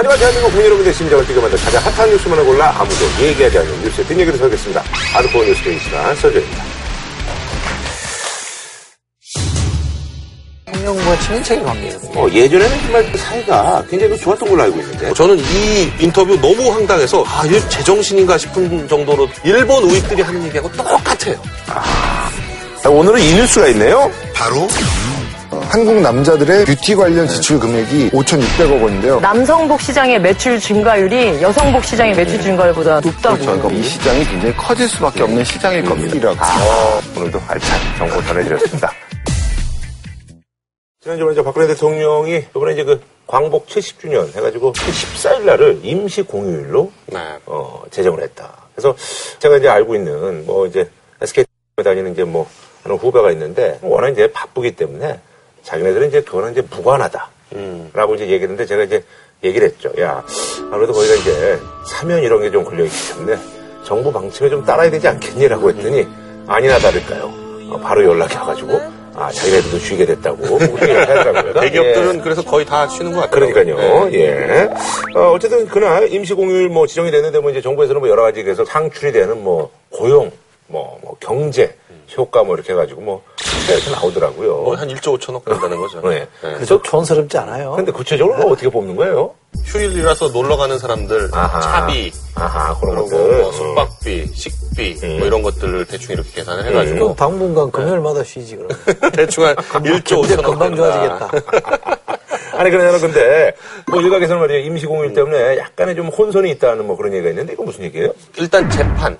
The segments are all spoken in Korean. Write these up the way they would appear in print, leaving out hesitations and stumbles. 하지만 대한민국 국민 여러분들의 심장을 뛰게 만든 가장 핫한 뉴스만을 골라 아무도 얘기하지 않는 뉴스의 뒷얘기를 설겠습니다. 하드코어 뉴스 데이 시간 서재입니다. 정부와 친인척의 관계거든요. 예전에는 정말 사이가 굉장히 좋았던 걸로 알고 있는데 저는 이 인터뷰 너무 황당해서 이거 제정신인가 싶은 정도로 일본 우익들이 하는 얘기하고 똑같아요. 오늘은 이 뉴스가 있네요. 바로 한국 남자들의 뷰티 관련 지출 금액이 5,600억 원인데요. 남성복 시장의 매출 증가율이 여성복 시장의 매출 증가율보다 높다고. 그렇죠. 이 시장이 굉장히 커질 수밖에 없는 시장일 겁니다. 오늘도 알찬 정보 전해드렸습니다. 지난주에 박근혜 대통령이 이번에 이제 그 광복 70주년 해가지고 14일 날을 임시 공휴일로 제정을 했다. 그래서 제가 이제 알고 있는 SKT 다니는 이제 하는 후배가 있는데 워낙 이제 바쁘기 때문에 자기네들은 이제 그거는 이제 무관하다라고 이제 얘기했는데 제가 이제 얘기를 했죠. 야, 아무래도 거기가 이제 사면 이런 게 좀 걸려있기 때문에 정부 방침에 좀 따라야 되지 않겠니라고 했더니 아니나 다를까요. 바로 연락이 와가지고. 자기네들도 쉬게 됐다고. 대기업들은 그래서 거의 다 쉬는 것 같아요. 그러니까요. 예. 어쨌든 그날 임시공휴일 지정이 됐는데 이제 정부에서는 여러 가지 그래서 창출이 되는 고용, 경제, 효과 이렇게 해가지고 이렇게 나오더라고요. 한 1조 5천억 된다는 거죠. 네. 그래서 촌스럽지 않아요. 근데 구체적으로 어떻게 뽑는 거예요? 휴일이라서 놀러 가는 사람들, 차비, 그런 것들, 숙박비, 식비, 이런 것들을 대충 이렇게 계산을 해가지고. 당분간 금요일마다 쉬지, 그럼. 대충 한 1조 5천억. 금방 좋아지겠다. 아니, 그러냐면 근데, 일각에서는 말이에요. 임시공휴일 때문에 약간의 좀 혼선이 있다는 그런 얘기가 있는데, 이거 무슨 얘기예요? 일단 재판.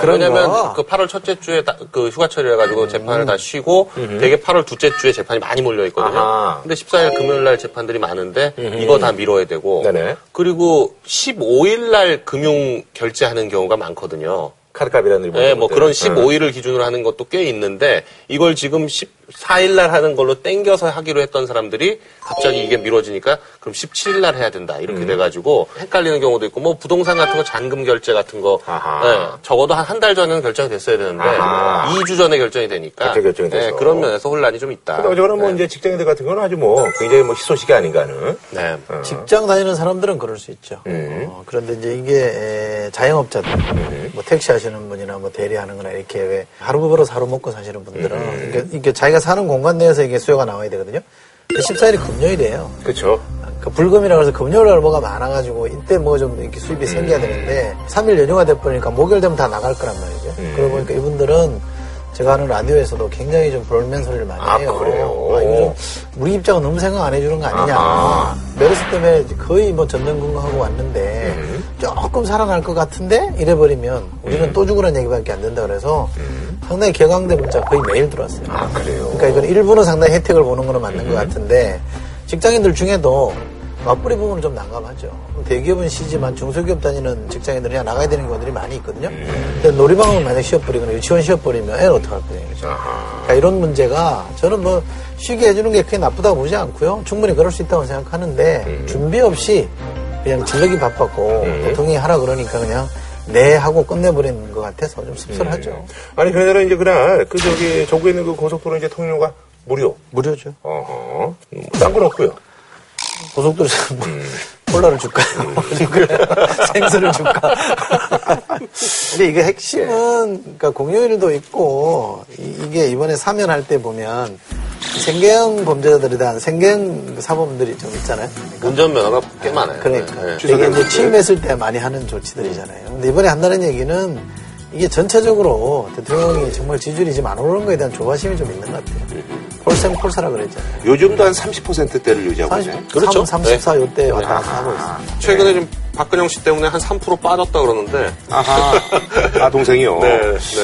그러냐면, 그 8월 첫째 주에 그 휴가철이라 가지고 재판을 다 쉬고, 되게 8월 둘째 주에 재판이 많이 몰려있거든요. 근데 14일 금요일 날 재판들이 많은데, 이거 다 미뤄야 되고, 네네. 그리고 15일 날 금융 결제하는 경우가 많거든요. 카드값이라는 일본. 네, 그런 15일을 기준으로 하는 것도 꽤 있는데, 이걸 지금 14일날 하는 걸로 땡겨서 하기로 했던 사람들이 갑자기 이게 미뤄지니까, 그럼 17일날 해야 된다. 이렇게 돼가지고, 헷갈리는 경우도 있고, 부동산 같은 거, 잔금 결제 같은 거, 네, 적어도 한 달 전에는 결정이 됐어야 되는데, 2주 전에 결정이 되니까, 네, 그런 면에서 혼란이 좀 있다. 근데 어쨌거나 네. 이제 직장인들 같은 건 아주 굉장히 희소식이 아닌가 하는. 네. 직장 다니는 사람들은 그럴 수 있죠. 그런데 이제 이게, 자영업자들, 택시 하시는 분이나 대리하는 거나 이렇게 왜 하루 벌어서 하루 먹고 사시는 분들은 이게 자기가 사는 공간 내에서 이게 수요가 나와야 되거든요. 14일이 금요일이에요. 그렇죠. 불금이라고 해서 금요일 날 뭐가 많아가지고 이때 좀 이렇게 수입이 생겨야 되는데 3일 연휴가 돼버리니까 목요일 되면 다 나갈 거란 말이죠. 그러고 보니까 이분들은 제가 하는 라디오에서도 굉장히 좀 볼멘 소리를 많이 해요. 그래요? 요즘 우리 입장은 너무 생각 안 해주는 거 아니냐. 메르스 때문에 거의 전전긍긍하고 왔는데 조금 살아날 것 같은데 이래버리면 우리는 또 죽으라는 얘기밖에 안 된다 그래서 상당히 격앙된 문자 거의 매일 들어왔어요. 그래요? 그러니까 이건 일부는 상당히 혜택을 보는 거는 맞는 것 같은데 직장인들 중에도 맞벌이 부분은 좀 난감하죠. 대기업은 쉬지만 중소기업 다니는 직장인들은 그냥 나가야 되는 경우들이 많이 있거든요. 근데 놀이방은 만약 쉬어버리거나 유치원 쉬어버리면 애는 어떡할 거냐. 그러니까 이런 문제가 저는 쉬게 해주는 게 그게 나쁘다고 보지 않고요. 충분히 그럴 수 있다고 생각하는데 준비 없이 그냥 진력이 바빴고 대통령이 하라 그러니까 그냥 네 하고 끝내버리는 것 같아서 좀 씁쓸하죠. 아니 그나저나 이제 그날 저기에 있는 고속도로 통행료가 무료죠. 딴 건 없고요. 고속도로에서 콜라를 줄까요? 생수를 줄까? 근데 이게 핵심은, 공휴일도 있고, 이게 이번에 사면할 때 보면, 생계형 범죄자들에 대한 생계형 사범들이 좀 있잖아요. 운전면허가 꽤 많아요. 그러니까. 이게 이제 취임했을 때 많이 하는 조치들이잖아요. 근데 이번에 한다는 얘기는, 이게 전체적으로 대통령이 정말 지지율이 지금 안 오르는 거에 대한 조바심이 좀 있는 것 같아요. 콜센콜사라 그랬잖아요. 요즘도 한 30%대를 유지하고 있어요. 그렇죠. 34 요때 네. 왔다 갔다 하고 있습니다. 최근에 좀 박근영 씨 때문에 한 3% 빠졌다 그러는데. 동생이요. 네.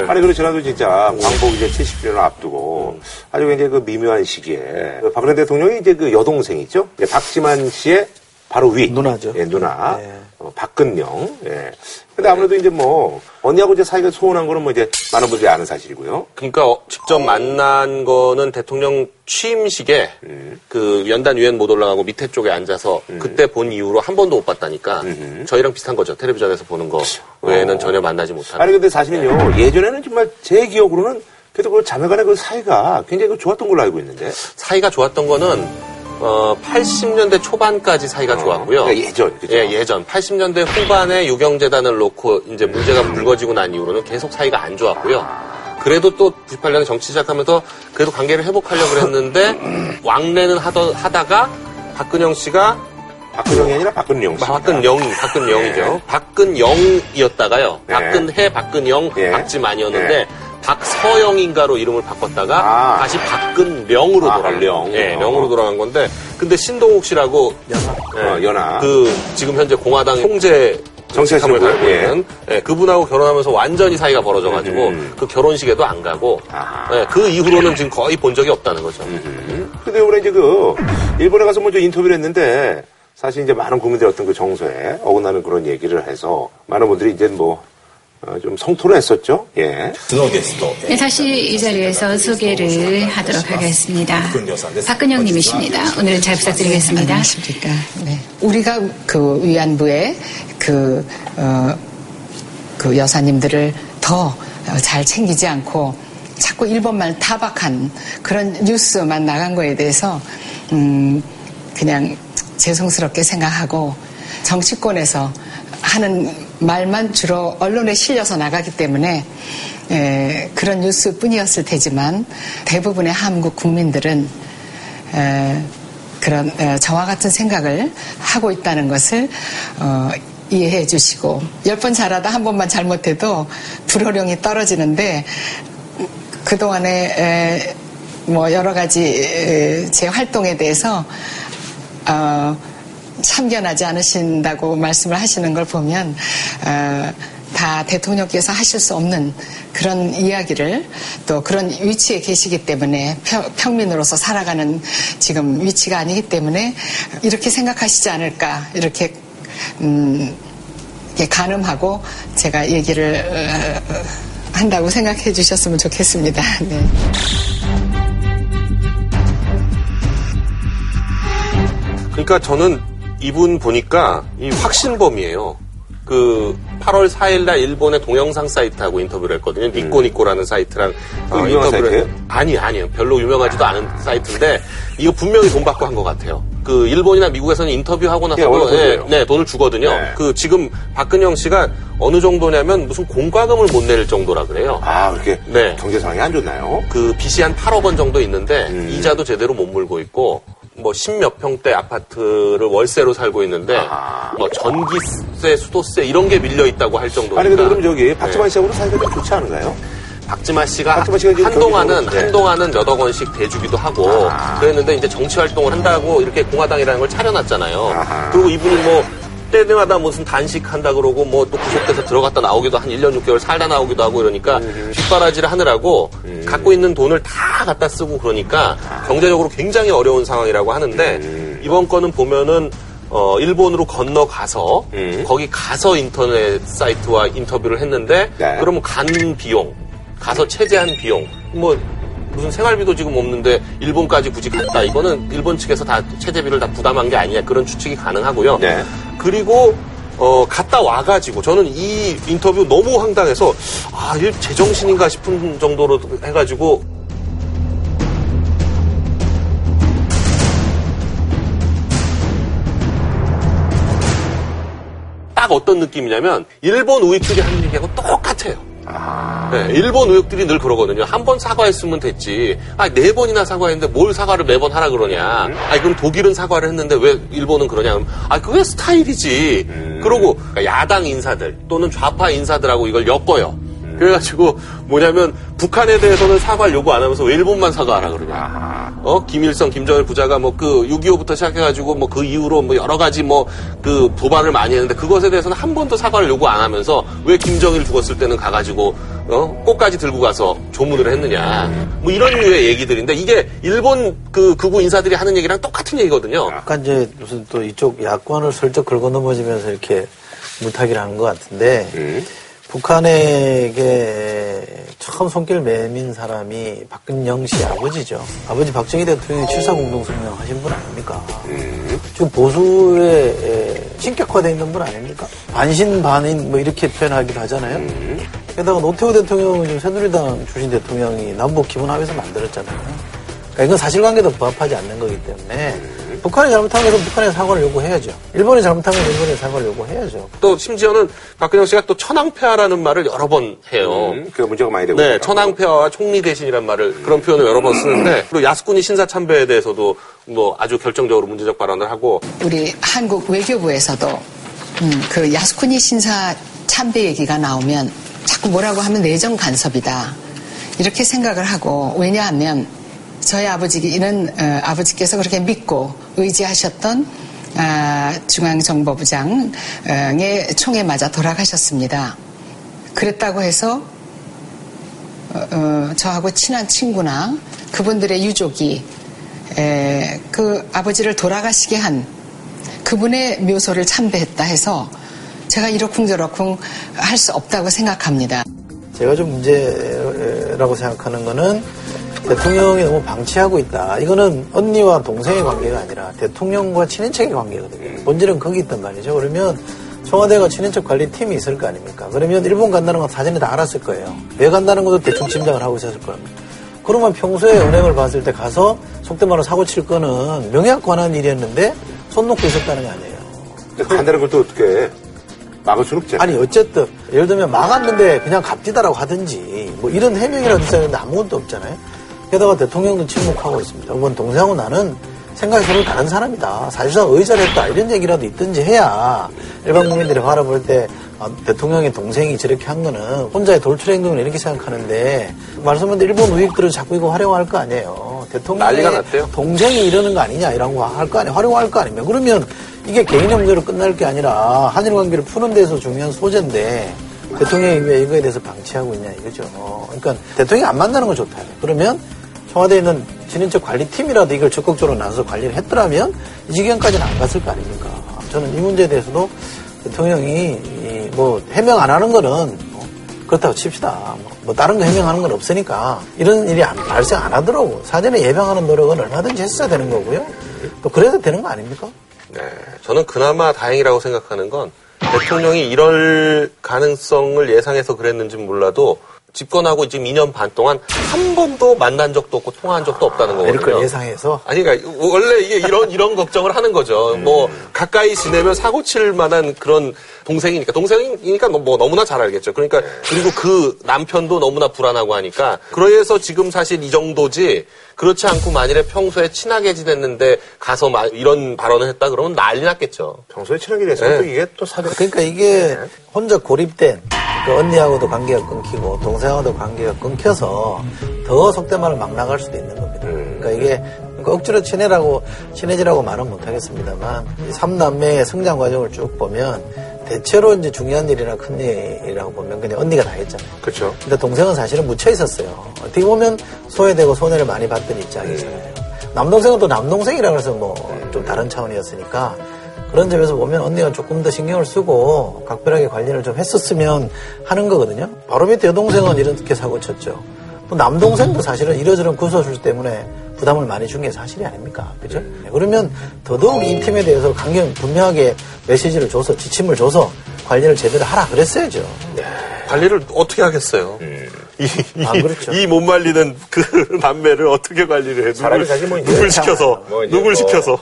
아니, 그리고 지난주 진짜 광복 이제 70주년을 앞두고 아주 굉장히 미묘한 시기에 박근혜 대통령이 이제 여동생 있죠? 박지만 씨의 바로 위. 누나죠. 예, 누나. 네. 박근령. 예. 근데 아무래도 이제 언니하고 이제 사이가 소원한 거는 많은 분들이 아는 사실이고요. 그러니까 직접 만난 거는 대통령 취임식에 연단 위엔 못 올라가고 밑에 쪽에 앉아서 그때 본 이후로 한 번도 못 봤다니까 저희랑 비슷한 거죠. 텔레비전에서 보는 거 외에는 전혀 만나지 못하는. 아니, 근데 사실은요. 네. 예전에는 정말 제 기억으로는 그래도 자매 간의 사이가 굉장히 좋았던 걸로 알고 있는데. 사이가 좋았던 거는 80년대 초반까지 사이가 좋았고요. 그러니까 예전, 그죠? 예, 예전. 80년대 후반에 유경재단을 놓고 이제 문제가 불거지고 난 이후로는 계속 사이가 안 좋았고요. 그래도 또 98년에 정치 시작하면서 그래도 관계를 회복하려고 했는데 왕래는 하다가 박근영 씨가 박근영이 아니라 박근령 씨입니다. 박근령이죠. 네. 박근영이었다가요. 네. 박근혜, 박근영, 네. 박지만이었는데 네. 박서영인가로 이름을 바꿨다가 다시 박근령으로 돌아간. 예, 명으로 돌아간 건데. 근데 신동욱 씨라고 연아. 그 지금 현재 공화당 총재 정책함을 달고 있는 그분하고 결혼하면서 완전히 사이가 벌어져가지고 그 결혼식에도 안 가고 예, 그 이후로는 지금 거의 본 적이 없다는 거죠. 근데 올해 이제 그 일본에 가서 먼저 인터뷰를 했는데 사실 이제 많은 국민들의 어떤 그 정서에 어긋나는 그런 얘기를 해서 많은 분들이 이제 뭐. 좀 성토를 했었죠. 예. 네, 다시 이 자리에서 소개를 하도록 하겠습니다. 박근령 님이십니다. 오늘은 잘 부탁드리겠습니다. 안녕하십니까. 네. 우리가 그 위안부의 그 여사님들을 더 잘 챙기지 않고 자꾸 일본만 타박한 그런 뉴스만 나간 거에 대해서 그냥 죄송스럽게 생각하고 정치권에서 하는 말만 주로 언론에 실려서 나가기 때문에 그런 뉴스뿐이었을 테지만 대부분의 한국 국민들은 그런 저와 같은 생각을 하고 있다는 것을 이해해 주시고 10번 잘하다 한 번만 잘못해도 불호령이 떨어지는데 그동안에 뭐 여러 가지 제 활동에 대해서 참견하지 않으신다고 말씀을 하시는 걸 보면 다 대통령께서 하실 수 없는 그런 이야기를 또 그런 위치에 계시기 때문에 평민으로서 살아가는 지금 위치가 아니기 때문에 이렇게 생각하시지 않을까 이렇게 가늠하고 제가 얘기를 한다고 생각해 주셨으면 좋겠습니다. 네. 그러니까 저는 이분 보니까 이 확신범이에요. 그 8월 4일날 일본의 동영상 사이트하고 인터뷰를 했거든요. 니꼬니꼬라는 사이트랑 인터뷰를. 아니에요. 별로 유명하지도 않은 사이트인데 이거 분명히 돈 받고 한 것 같아요. 그 일본이나 미국에서는 인터뷰하고 나서도 돈을 주거든요. 네. 그 지금 박근영 씨가 어느 정도냐면 무슨 공과금을 못 낼 정도라 그래요. 아, 그렇게 네. 경제 상황이 안 좋나요? 그 빚이 한 8억 원 정도 있는데 이자도 제대로 못 물고 있고. 뭐, 10몇 평대 아파트를 월세로 살고 있는데, 뭐, 전기세, 수도세, 이런 게 밀려있다고 할 정도로. 아니, 근데 그럼 저기, 박지만 씨하고는 사이가 좀 좋지 않은가요? 박지만 씨가 한동안은 몇억 원씩 대주기도 하고, 그랬는데, 이제 정치 활동을 한다고 이렇게 공화당이라는 걸 차려놨잖아요. 그리고 이분이 뭐, 때마다 무슨 단식한다 그러고, 뭐, 또 구속돼서 들어갔다 나오기도 한 1년 6개월 살다 나오기도 하고 이러니까, 뒷바라지를 하느라고, 갖고 있는 돈을 다 갖다 쓰고 그러니까, 경제적으로 굉장히 어려운 상황이라고 하는데, 이번 거는 보면은, 일본으로 건너가서, 거기 가서 인터넷 사이트와 인터뷰를 했는데, 네. 그러면 간 비용, 가서 체재한 비용, 뭐, 무슨 생활비도 지금 없는데 일본까지 굳이 갔다. 이거는 일본 측에서 다 체재비를 다 부담한 게 아니냐 그런 추측이 가능하고요. 네. 그리고 갔다 와가지고 저는 이 인터뷰 너무 황당해서 이게 제정신인가 싶은 정도로 해가지고 딱 어떤 느낌이냐면 일본 우익들이 하는 얘기하고 똑같아요. 네, 일본 의혹들이 늘 그러거든요. 한 번 사과했으면 됐지. 네 번이나 사과했는데 뭘 사과를 매번 하라 그러냐. 그럼 독일은 사과를 했는데 왜 일본은 그러냐. 그게 스타일이지. 그러고 야당 인사들 또는 좌파 인사들하고 이걸 엮어요. 그래가지고 뭐냐면 북한에 대해서는 사과를 요구 안 하면서 왜 일본만 사과하라 그러냐. 김일성, 김정일 부자가 뭐 그 6.25부터 시작해가지고 뭐 그 이후로 뭐 여러 가지 뭐 그 도발을 많이 했는데 그것에 대해서는 한 번도 사과를 요구 안 하면서 왜 김정일 죽었을 때는 가가지고 꽃까지 들고 가서 조문을 했느냐. 뭐 이런 류의 얘기들인데 이게 일본 그 극우 인사들이 하는 얘기랑 똑같은 얘기거든요. 약간 이제 무슨 또 이쪽 야권을 슬쩍 긁어 넘어지면서 이렇게 물타기를 하는 것 같은데. 북한에게 처음 손길 내민 사람이 박근영 씨 아버지죠. 아버지 박정희 대통령이 7.4 공동성명 하신 분 아닙니까? 지금 보수에 신격화되어 있는 분 아닙니까? 반신반인 뭐 이렇게 표현하기도 하잖아요. 게다가 노태우 대통령은 지금 새누리당 출신 대통령이 남북 기본 합의서 만들었잖아요. 그러니까 이건 사실관계도 부합하지 않는 거기 때문에 북한이 잘못한 것은 북한의 사과를 요구해야죠. 일본이 잘못한 것은 일본의 사과를 요구해야죠. 또 심지어는 박근영 씨가 또 천황폐하라는 말을 여러 번 해요. 그 문제가 많이 되고. 네, 천황폐하와 총리 대신이란 말을 그런 표현을 여러 번 쓰는데 그리고 야스쿠니 신사 참배에 대해서도 뭐 아주 결정적으로 문제적 발언을 하고. 우리 한국 외교부에서도 그 야스쿠니 신사 참배 얘기가 나오면 자꾸 뭐라고 하면 내정 간섭이다 이렇게 생각을 하고 왜냐하면. 저희 아버지는 아버지께서 그렇게 믿고 의지하셨던 중앙정보부장의 총에 맞아 돌아가셨습니다. 그랬다고 해서 저하고 친한 친구나 그분들의 유족이 그 아버지를 돌아가시게 한 그분의 묘소를 참배했다 해서 제가 이러쿵저러쿵 할 수 없다고 생각합니다. 제가 좀 문제라고 생각하는 거는 대통령이 너무 방치하고 있다. 이거는 언니와 동생의 관계가 아니라 대통령과 친인척의 관계거든요. 본질은 거기 있단 말이죠. 그러면 청와대가 친인척 관리팀이 있을 거 아닙니까? 그러면 일본 간다는 건 사전에 다 알았을 거예요. 왜 간다는 것도 대충 짐작을 하고 있었을 겁니다. 그러면 평소에 은행을 봤을 때 가서 속된 말로 사고 칠 거는 명예학 관한 일이었는데 손 놓고 있었다는 게 아니에요. 간다는 걸 또 어떻게 막을 수는 없지. 아니 어쨌든 예를 들면 막았는데 그냥 갑디다라고 하든지 뭐 이런 해명이라도 있어야 되는데 아무것도 없잖아요. 게다가 대통령도 침묵하고 있습니다. 이번 동생하고 나는 생각이 서로 다른 사람이다. 사실상 의자를 했다. 이런 얘기라도 있든지 해야 일반 국민들이 바라볼 때 대통령의 동생이 저렇게 한 거는 혼자의 돌출의 행동을 이렇게 생각하는데 말씀하신 대로 일본 우익들은 자꾸 이거 활용할 거 아니에요. 대통령의 동생이 이러는 거 아니냐 이라고 할 거 아니에요. 활용할 거 아니에요. 그러면 이게 개인의 문제로 끝날 게 아니라 한일 관계를 푸는 데서 중요한 소재인데 대통령이 왜 이거에 대해서 방치하고 있냐 이거죠. 그러니까 대통령이 안 만나는 건 좋다. 그러면 청와대에 있는 친인척 관리팀이라도 이걸 적극적으로 나서서 관리를 했더라면 이 지경까지는 안 갔을 거 아닙니까. 저는 이 문제에 대해서도 대통령이 뭐 해명 안 하는 거는 뭐 그렇다고 칩시다. 뭐 다른 거 해명하는 건 없으니까 이런 일이 발생 안 하더라고. 사전에 예방하는 노력은 얼마든지 했어야 되는 거고요. 또 그래서 되는 거 아닙니까? 네, 저는 그나마 다행이라고 생각하는 건 대통령이 이럴 가능성을 예상해서 그랬는지 몰라도 집권하고 지금 2년 반 동안 한 번도 만난 적도 없고 통화한 적도 없다는 거거든요. 이걸 예상해서? 아니, 그러니까 원래 이게 이런 걱정을 하는 거죠. 뭐 가까이 지내면 사고 칠 만한 그런 동생이니까 뭐 너무나 잘 알겠죠. 그러니까 그리고 그 남편도 너무나 불안하고 하니까 그래서 지금 사실 이 정도지 그렇지 않고 만일에 평소에 친하게 지냈는데 가서 막 이런 발언을 했다 그러면 난리 났겠죠. 평소에 친하게 지냈으면 또 이게 또 사정. 그러니까 이게 혼자 고립된. 그 언니하고도 관계가 끊기고 동생하고도 관계가 끊겨서 더 속된 말을 막 나갈 수도 있는 겁니다. 그러니까 이게 억지로 친해지라고 말은 못하겠습니다만 3남매의 성장 과정을 쭉 보면 대체로 이제 중요한 일이나 큰 일이라고 보면 그냥 언니가 다 했잖아요. 그렇죠. 근데 동생은 사실은 묻혀 있었어요. 어떻게 보면 소외되고 손해를 많이 받던 입장이잖아요. 남동생은 또 남동생이라 그래서 뭐 좀 다른 차원이었으니까. 그런 점에서 보면 언니가 조금 더 신경을 쓰고 각별하게 관리를 좀 했었으면 하는 거거든요. 바로 밑에 여동생은 이렇게 사고 쳤죠. 또 남동생도 사실은 이러저런 구설수 때문에 부담을 많이 준 게 사실이 아닙니까? 그죠? 그러면 더더욱 이 팀에 대해서 분명하게 메시지를 줘서 지침을 줘서 관리를 제대로 하라 그랬어야죠. 관리를 어떻게 하겠어요? 그렇죠. 이 못 말리는 그 남매를 어떻게 관리를 해? 누굴 시켜서?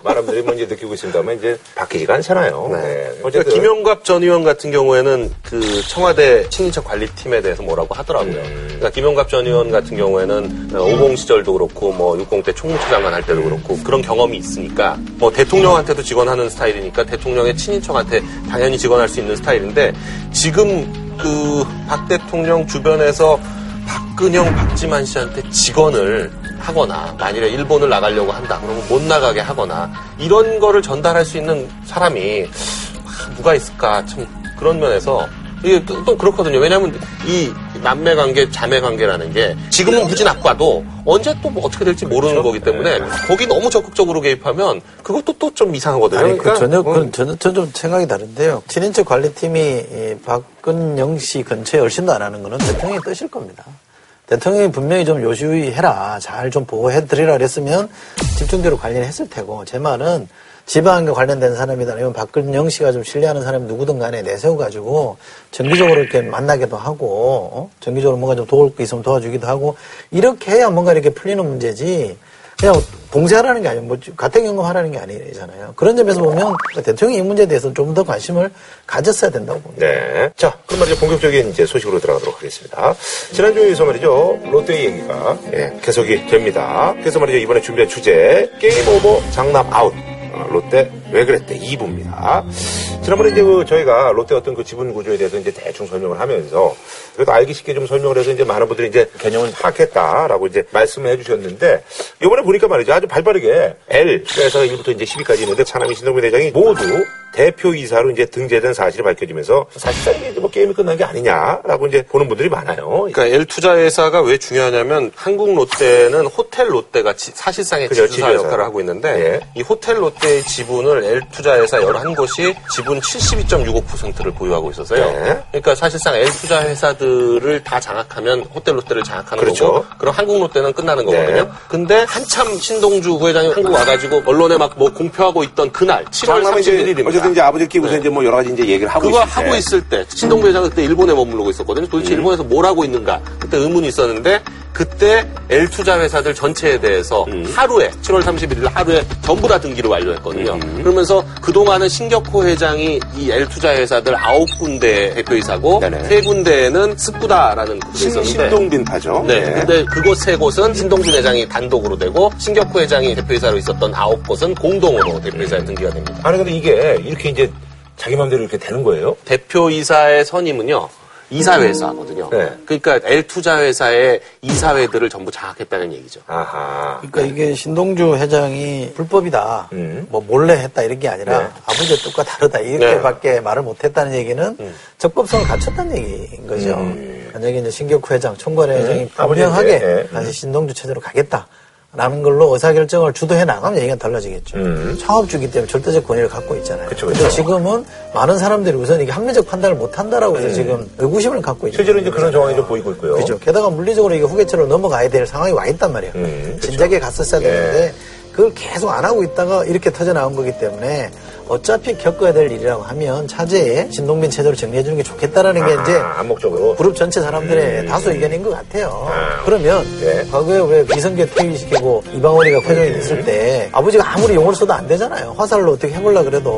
많은 분들이 뭔지 느끼고 있습니다만 이제 바뀌지가 않잖아요. 네. 어쨌든 김용갑 전 의원 같은 경우에는 그 청와대 친인척 관리팀에 대해서 뭐라고 하더라고요. 그러니까 김용갑 전 의원 같은 경우에는 50 시절도 그렇고 뭐 60 때 총무처 장관 할 때도 그렇고 그런 경험이 있으니까 뭐 대통령한테도 직언하는 스타일이니까 대통령의 친인척한테 당연히 직언할 수 있는 스타일인데 지금 그 박 대통령 주변에서 박근영, 박지만 씨한테 직언을 하거나 만일에 일본을 나가려고 한다 그러면 못 나가게 하거나 이런 거를 전달할 수 있는 사람이 누가 있을까 참 그런 면에서 이게 또 그렇거든요. 왜냐하면 이 남매 관계, 자매 관계라는 게 지금은 무지 나빠도 언제 또 뭐 어떻게 될지 모르는 거기 때문에 거기 너무 적극적으로 개입하면 그것도 또 좀 이상하거든요. 아니, 그러니까 저는 좀 생각이 다른데요. 친인척 관리팀이 박근영 씨 근처에 얼씬도 안 하는 거는 대통령의 뜻일 겁니다. 대통령이 분명히 좀 요시해라, 잘 좀 보호해드리라 그랬으면 집중적으로 관리를 했을 테고 제 말은 지방과 관련된 사람이다 아니면 박근영 씨가 좀 신뢰하는 사람이 누구든 간에 내세워가지고 정기적으로 이렇게 만나기도 하고 정기적으로 뭔가 좀 도울 거 있으면 도와주기도 하고 이렇게 해야 뭔가 이렇게 풀리는 문제지 그냥 봉쇄하라는 게 아니고 뭐 가택연금 하라는 게 아니잖아요. 그런 점에서 보면 대통령이 이 문제에 대해서 좀 더 관심을 가졌어야 된다고 봅니다. 네. 자, 그럼 이제 본격적인 이제 소식으로 들어가도록 하겠습니다. 지난주에서 말이죠, 롯데의 얘기가 계속이 됩니다. 그래서 말이죠, 이번에 준비한 주제 게임 오버 장남 아웃. 롯데 왜 그랬대 2부입니다. 지난번에 이제 그 저희가 롯데 어떤 그 지분 구조에 대해서 이제 대충 설명을 하면서 그래도 알기 쉽게 좀 설명을 해서 이제 많은 분들이 이제 개념을 파악했다라고 이제 말씀을 해주셨는데, 이번에 보니까 말이죠 아주 발빠르게 L 회사가 1부터 이제 10위까지 있는데 차남인 신동빈 대장이 모두 대표이사로 이제 등재된 사실이 밝혀지면서 사실상 이게 뭐 게임이 끝난 게 아니냐라고 이제 보는 분들이 많아요. 그러니까 엘투자회사가 왜 중요하냐면 한국 롯데는 호텔 롯데가 사실상의 지주사 역할을 하고 있는데, 예. 이 호텔 롯데의 지분을 엘투자회사 11곳이 지분 72.65%를 보유하고 있어서요. 예. 그러니까 사실상 엘투자회사들을 다 장악하면 호텔 롯데를 장악하는, 그렇죠. 거고, 그럼 한국 롯데는 끝나는 거거든요. 예. 근데 한참 신동주 부회장이 한국 와가지고 언론에 막 뭐 공표하고 있던 그날 7월 31일입니다. 이제 아버지 끼고서 네. 이제 뭐 여러 가지 이제 얘기를 하고 있을 때. 그거 하고 있을 때 신동빈 회장은 그때 일본에 머무르고 있었거든요. 도대체 일본에서 뭘 하고 있는가 그때 의문이 있었는데, 그때 L투자 회사들 전체에 대해서 하루에 7월 31일 하루에 전부 다 등기를 완료했거든요. 그러면서 그동안은 신격호 회장이 이 L투자 회사들 9군데 대표이사고, 네네. 3군데에는 스쿠다라는 곳이 있었는데 신동빈파죠. 네. 근데 그곳 3곳은 신동빈 회장이 단독으로 되고, 신격호 회장이 대표이사로 있었던 9곳은 공동으로 대표이사에 등기가 됩니다. 아니 근데 이게 이렇게 이제 자기 마음대로 이렇게 되는 거예요? 대표이사의 선임은요. 이사회사거든요. 네. 그러니까 L투자회사의 이사회들을 전부 장악했다는 얘기죠. 아하. 그러니까 이게 신동주 회장이 불법이다, 뭐 몰래 했다 이런 게 아니라 네. 아버지의 뜻과 다르다 이렇게밖에 네. 말을 못했다는 얘기는 적법성을 갖췄다는 얘기인 거죠. 만약에 이제 신격호 회장, 총괄회 회장이 분명하게 다시 신동주 체제로 가겠다. 라는 걸로 의사결정을 주도해 나가면 얘기가 달라지겠죠. 창업주기 때문에 절대적 권위를 갖고 있잖아요. 그런데 지금은 많은 사람들이 우선 이게 합리적 판단을 못한다라고 해서 지금 의구심을 갖고 있죠. 실제로 이제 그런 상황이 좀 보이고 있고요. 그렇죠. 게다가 물리적으로 이게 후계처로 넘어가야 될 상황이 와 있단 말이에요. 진작에 갔었어야 되는데 그걸 계속 안 하고 있다가 이렇게 터져나온 거기 때문에 어차피 겪어야 될 일이라고 하면 차제에 신동빈 체제로 정리해주는 게 좋겠다라는 게 이제 암묵적으로 그룹 전체 사람들의 다수 의견인 것 같아요. 그러면 과거에 왜 이성계 퇴위시키고 이방원이가 회장이 됐을 때 아버지가 아무리 용어를 써도 안 되잖아요. 화살로 어떻게 해보려고 그래도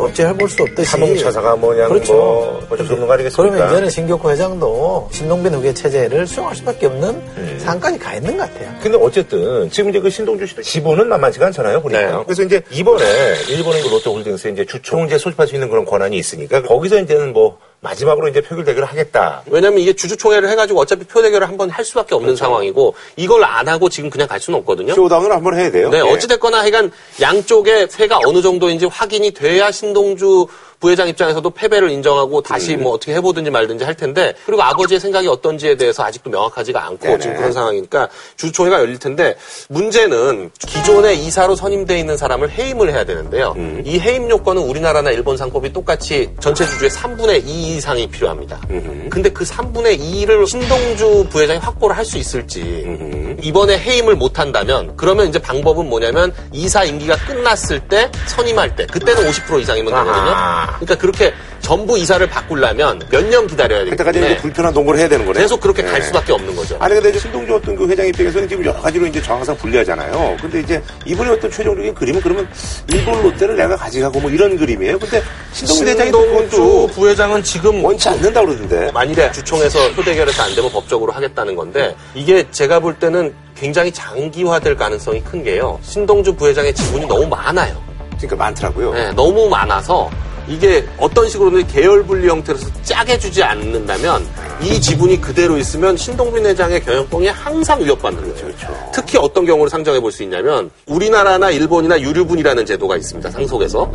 어찌 해볼 수 없듯이 사동차사가 뭐냐, 그렇죠. 뭐 어쩔 수 없는 거 아니겠습니까? 그러면 이제는 신격호 회장도 신동빈 후계 체제를 수용할 수밖에 없는 상황까지 가 있는 것 같아요. 근데 어쨌든 지금 이제 그 신동주 씨도 지분은 만만치가 않잖아요, 보니까. 네. 그래서 이제 이번에 일본의 그 롯데월드 이제 주총재 소집할 수 있는 그런 권한이 있으니까 거기서 이제는 뭐 마지막으로 이제 표결 대결을 하겠다. 왜냐면 이게 주주총회를 해가지고 어차피 표 대결을 한번 할 수밖에 없는, 그렇죠. 상황이고 이걸 안 하고 지금 그냥 갈 수는 없거든요. 쇼다운을 한번 해야 돼요. 네, 예. 어찌됐거나 하여간 양쪽의 패가 어느 정도인지 확인이 돼야 신동주 부회장 입장에서도 패배를 인정하고 다시 뭐 어떻게 해보든지 말든지 할 텐데, 그리고 아버지의 생각이 어떤지에 대해서 아직도 명확하지가 않고 네네. 지금 그런 상황이니까 주주총회가 열릴 텐데, 문제는 기존의 이사로 선임되어 있는 사람을 해임을 해야 되는데요. 이 해임 요건은 우리나라나 일본 상법이 똑같이 전체 주주의 3분의 2 이상이 필요합니다. 근데 그 3분의 2를 신동주 부회장이 확보를 할 수 있을지, 이번에 해임을 못한다면 그러면 이제 방법은 뭐냐면 이사 임기가 끝났을 때 선임할 때 그때는 50% 이상이면 되거든요. 그러니까 그렇게 전부 이사를 바꾸려면 몇 년 기다려야 되기 때문에 그때까지 이제 불편한 동거를 해야 되는 거네요. 계속 그렇게 갈 수밖에 없는 거죠. 아니 근데 이제 신동주 어떤 그 회장 입장에서는 지금 여러 가지로 이제 항상 불리하잖아요. 근데 이제 이번에 어떤 최종적인 그림은 그러면 일본 롯데를 내가 가져가고 뭐 이런 그림이에요. 근데 신동주 부회장은 지금 원치 않는다 그러던데. 만일에 주총에서 표대결에서 안 되면 법적으로 하겠다는 건데, 이게 제가 볼 때는 굉장히 장기화될 가능성이 큰 게요. 신동주 부회장의 지분이 너무 많아요. 그러니까 많더라고요. 네, 너무 많아서. 이게 어떤 식으로든 계열 분리 형태로서 짜게 주지 않는다면 이 지분이 그대로 있으면 신동빈 회장의 경영권이 항상 위협받는 거죠. 그렇죠. 특히 어떤 경우를 상정해 볼 수 있냐면 우리나라나 일본이나 유류분이라는 제도가 있습니다. 상속에서.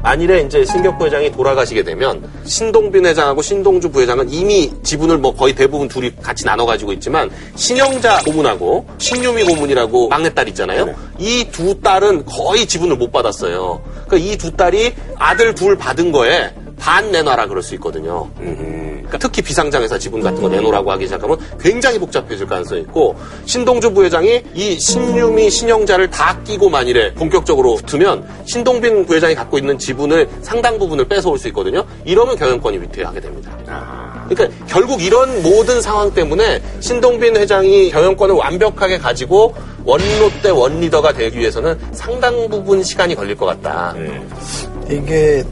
만일에 이제 신격호 회장이 돌아가시게 되면 신동빈 회장하고 신동주 부회장은 이미 지분을 뭐 거의 대부분 둘이 같이 나눠 가지고 있지만, 신영자 고문하고 신유미 고문이라고 막내딸 있잖아요. 네. 이 두 딸은 거의 지분을 못 받았어요. 그러니까 이 두 딸이 아들 둘 받은 거에 반 내놔라 그럴 수 있거든요. 그러니까 특히 비상장회사 지분 같은 거 내놓으라고 하기 시작하면 굉장히 복잡해질 가능성이 있고, 신동주 부회장이 이 신유미 신영자를 다 끼고 만일에 본격적으로 붙으면 신동빈 부회장이 갖고 있는 지분을 상당 부분을 뺏어올 수 있거든요. 이러면 경영권이 위태하게 됩니다. 그러니까 결국 이런 모든 상황 때문에 신동빈 회장이 경영권을 완벽하게 가지고 원롯대 원리더가 되기 위해서는 상당 부분 시간이 걸릴 것 같다. 이게